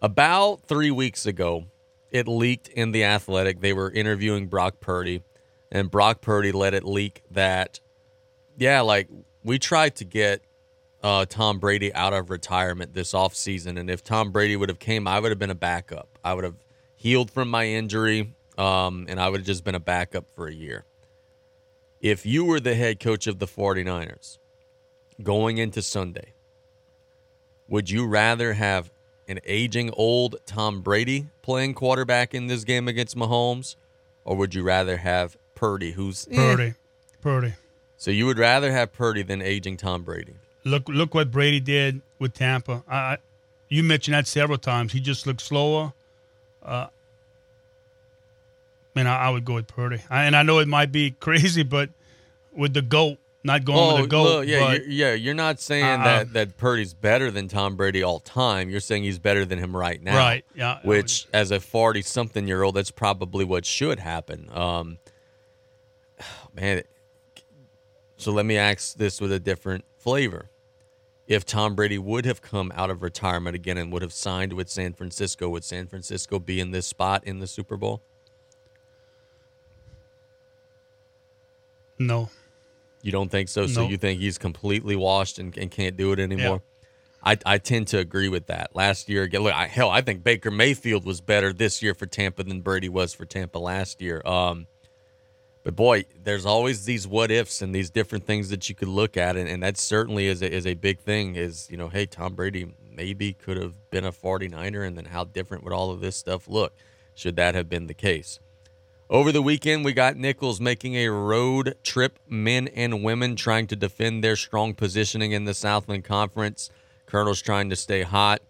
About three weeks ago, it leaked in The Athletic. They were interviewing Brock Purdy, and Brock Purdy let it leak that, yeah, like, we tried to get uh, Tom Brady out of retirement this offseason, and if Tom Brady would have came, I would have been a backup. I would have healed from my injury, um, and I would have just been a backup for a year. If you were the head coach of the 49ers going into Sunday, would you rather have an aging old Tom Brady playing quarterback in this game against Mahomes, or would you rather have Purdy, who's Purdy, eh. Purdy? So you would rather have Purdy than aging Tom Brady. Look, look what Brady did with Tampa. I, you mentioned that several times. He just looked slower. Uh, man, I, I would go with Purdy. I, and I know it might be crazy, but with the GOAT, not going oh, with the GOAT. Well, yeah, you're, yeah, you're not saying uh, that, that Purdy's better than Tom Brady all time. You're saying he's better than him right now. Right. Yeah, which, would, as a forty-something-year-old, that's probably what should happen. Um, man, so let me ask this with a different flavor. If Tom Brady would have come out of retirement again and would have signed with San Francisco, would San Francisco be in this spot in the Super Bowl? No. You don't think so? No. So you think he's completely washed and, and can't do it anymore? Yeah. I, I tend to agree with that. Last year, look, I, hell, I think Baker Mayfield was better this year for Tampa than Brady was for Tampa last year. Um, but, boy, there's always these what-ifs and these different things that you could look at, and, and that certainly is a, is a big thing is, you know, hey, Tom Brady maybe could have been a 49er, and then how different would all of this stuff look should that have been the case? Over the weekend, we got Nichols making a road trip, men and women trying to defend their strong positioning in the Southland Conference. Colonel's trying to stay hot.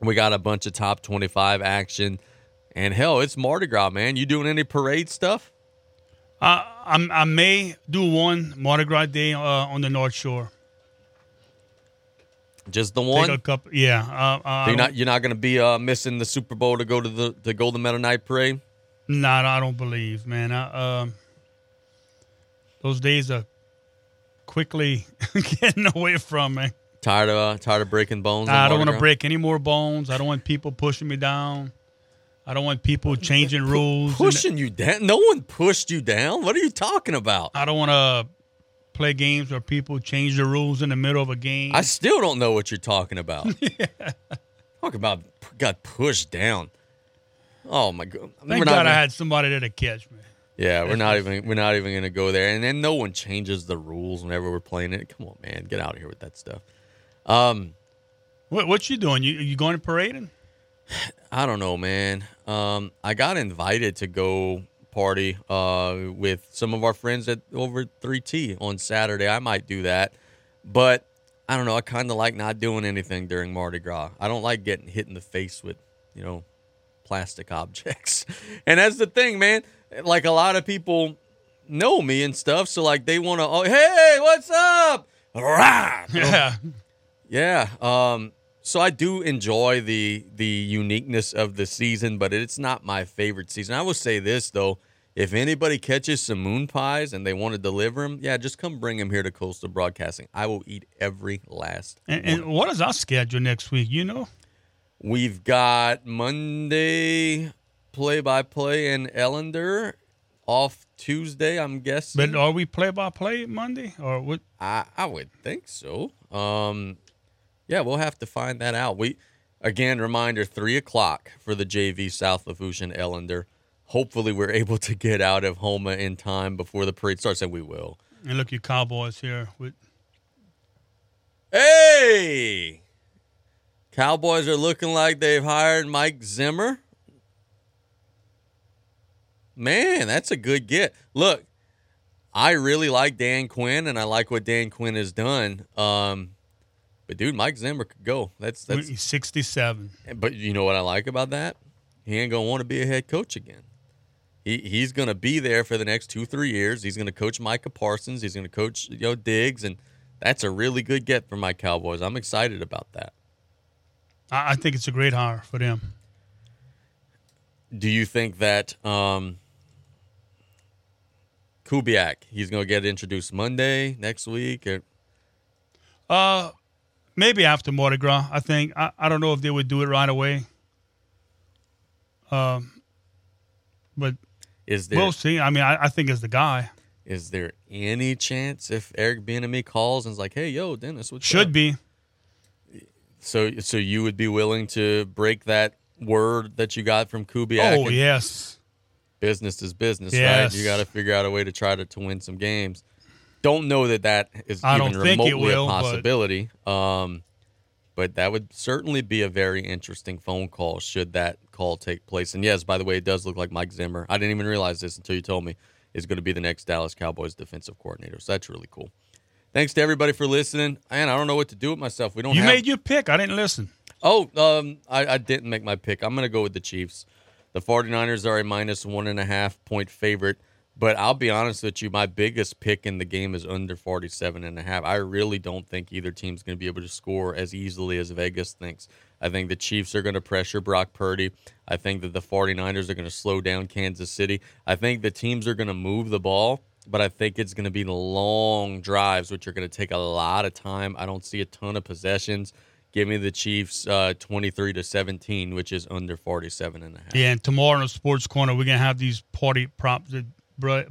We got a bunch of top twenty-five action. And, hell, it's Mardi Gras, man. You doing any parade stuff? Uh, I'm, I may do one Mardi Gras day uh, on the North Shore. Just the one? Take a couple, yeah. Uh, uh, so you're not, you're not going to be uh, missing the Super Bowl to go to the, the Golden Meadow Night Parade? No, nah, I don't believe, man. I, um, those days are quickly getting away from me. Tired of uh, tired of breaking bones? Nah, I don't want to break any more bones. I don't want people pushing me down. I don't want people changing P- rules. Pushing and, you down? No one pushed you down. What are you talking about? I don't want to play games where people change the rules in the middle of a game. I still don't know what you're talking about. Yeah. Talk about got pushed down. Oh my God! Thank God gonna, I had somebody there to catch me. Yeah, we're not even we're not even gonna go there. And then no one changes the rules whenever we're playing it. Come on, man, get out of here with that stuff. Um, what what you doing? You you going to parading? I don't know, man. Um, I got invited to go party uh with some of our friends at over three T on Saturday. I might do that, but I don't know. I kind of like not doing anything during Mardi Gras. I don't like getting hit in the face with, you know, plastic objects. And that's the thing, man. Like, a lot of people know me and stuff, so like they want to, oh, hey, what's up? Rah! Yeah. Yeah. Um, so I do enjoy the the uniqueness of the season, but it's not my favorite season. I will say this, though. If anybody catches some moon pies and they want to deliver them, yeah, just come bring them here to Coastal Broadcasting. I will eat every last and, one. And what is our schedule next week, you know? We've got Monday play-by-play and Ellender off Tuesday, I'm guessing. But are we play-by-play Monday? Or what? I, I would think so. Um, yeah, we'll have to find that out. We again, reminder, three o'clock for the J V South Lafourche and Ellender. Hopefully we're able to get out of Houma in time before the parade starts, and we will. And look, your Cowboys here. With- hey! Cowboys are looking like they've hired Mike Zimmer. Man, that's a good get. Look, I really like Dan Quinn, and I like what Dan Quinn has done. Um, but, dude, Mike Zimmer could go. That's, that's He's sixty-seven. But you know what I like about that? He ain't going to want to be a head coach again. He He's going to be there for the next two, three years. He's going to coach Micah Parsons. He's going to coach you know, Diggs. And that's a really good get for my Cowboys. I'm excited about that. I think it's a great hire for them. Do you think that um, Kubiak, he's going to get introduced Monday, next week? Or? Uh, maybe after Mardi Gras, I think. I, I don't know if they would do it right away. Um, but is there, we'll see. I mean, I, I think it's the guy. Is there any chance if Eric Bieniemy calls and is like, hey, yo, Dennis, what's Should up? be. So so you would be willing to break that word that you got from Kubiak? Oh, yes. Business is business, yes. right? You got to figure out a way to try to, to win some games. Don't know that that is I even remotely will, a possibility. But... Um, but that would certainly be a very interesting phone call should that call take place. And, yes, by the way, it does look like Mike Zimmer. I didn't even realize this until you told me is going to be the next Dallas Cowboys defensive coordinator. So that's really cool. Thanks to everybody for listening. And I don't know what to do with myself. We don't. You have... made your pick. I didn't listen. Oh, um, I, I didn't make my pick. I'm going to go with the Chiefs. The 49ers are a minus one and a half point favorite. But I'll be honest with you, my biggest pick in the game is under 47 and a half. I really don't think either team's going to be able to score as easily as Vegas thinks. I think the Chiefs are going to pressure Brock Purdy. I think that the 49ers are going to slow down Kansas City. I think the teams are going to move the ball. But I think it's going to be the long drives, which are going to take a lot of time. I don't see a ton of possessions. Give me the Chiefs uh, twenty-three to seventeen, which is under 47 and a half. Yeah, and tomorrow in the Sports Corner, we're going to have these party props that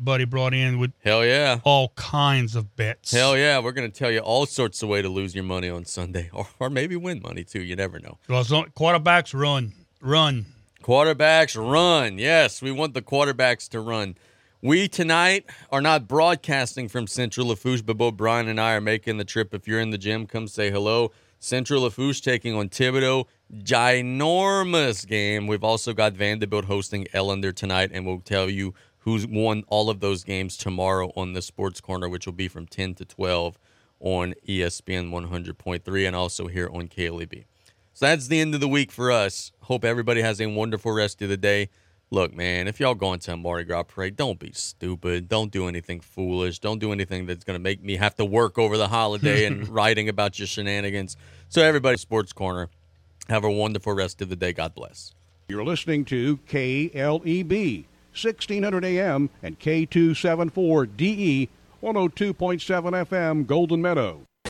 Buddy brought in with Hell yeah. all kinds of bets. Hell yeah. We're going to tell you all sorts of ways to lose your money on Sunday or, or maybe win money, too. You never know. Quarterbacks run. Run. Quarterbacks run. Yes, we want the quarterbacks to run. We tonight are not broadcasting from Central Lafourche, but both Brian and I are making the trip. If you're in the gym, come say hello. Central Lafourche taking on Thibodaux. Ginormous game. We've also got Vanderbilt hosting Ellender tonight, and we'll tell you who's won all of those games tomorrow on the Sports Corner, which will be from ten to twelve on E S P N one hundred point three and also here on K L E B. So that's the end of the week for us. Hope everybody has a wonderful rest of the day. Look, man, if y'all going to a Mardi Gras parade, don't be stupid. Don't do anything foolish. Don't do anything that's going to make me have to work over the holiday and writing about your shenanigans. So everybody, Sports Corner, have a wonderful rest of the day. God bless. You're listening to K L E B, sixteen hundred A M and K two seventy-four D E, one oh two point seven F M, Golden Meadow.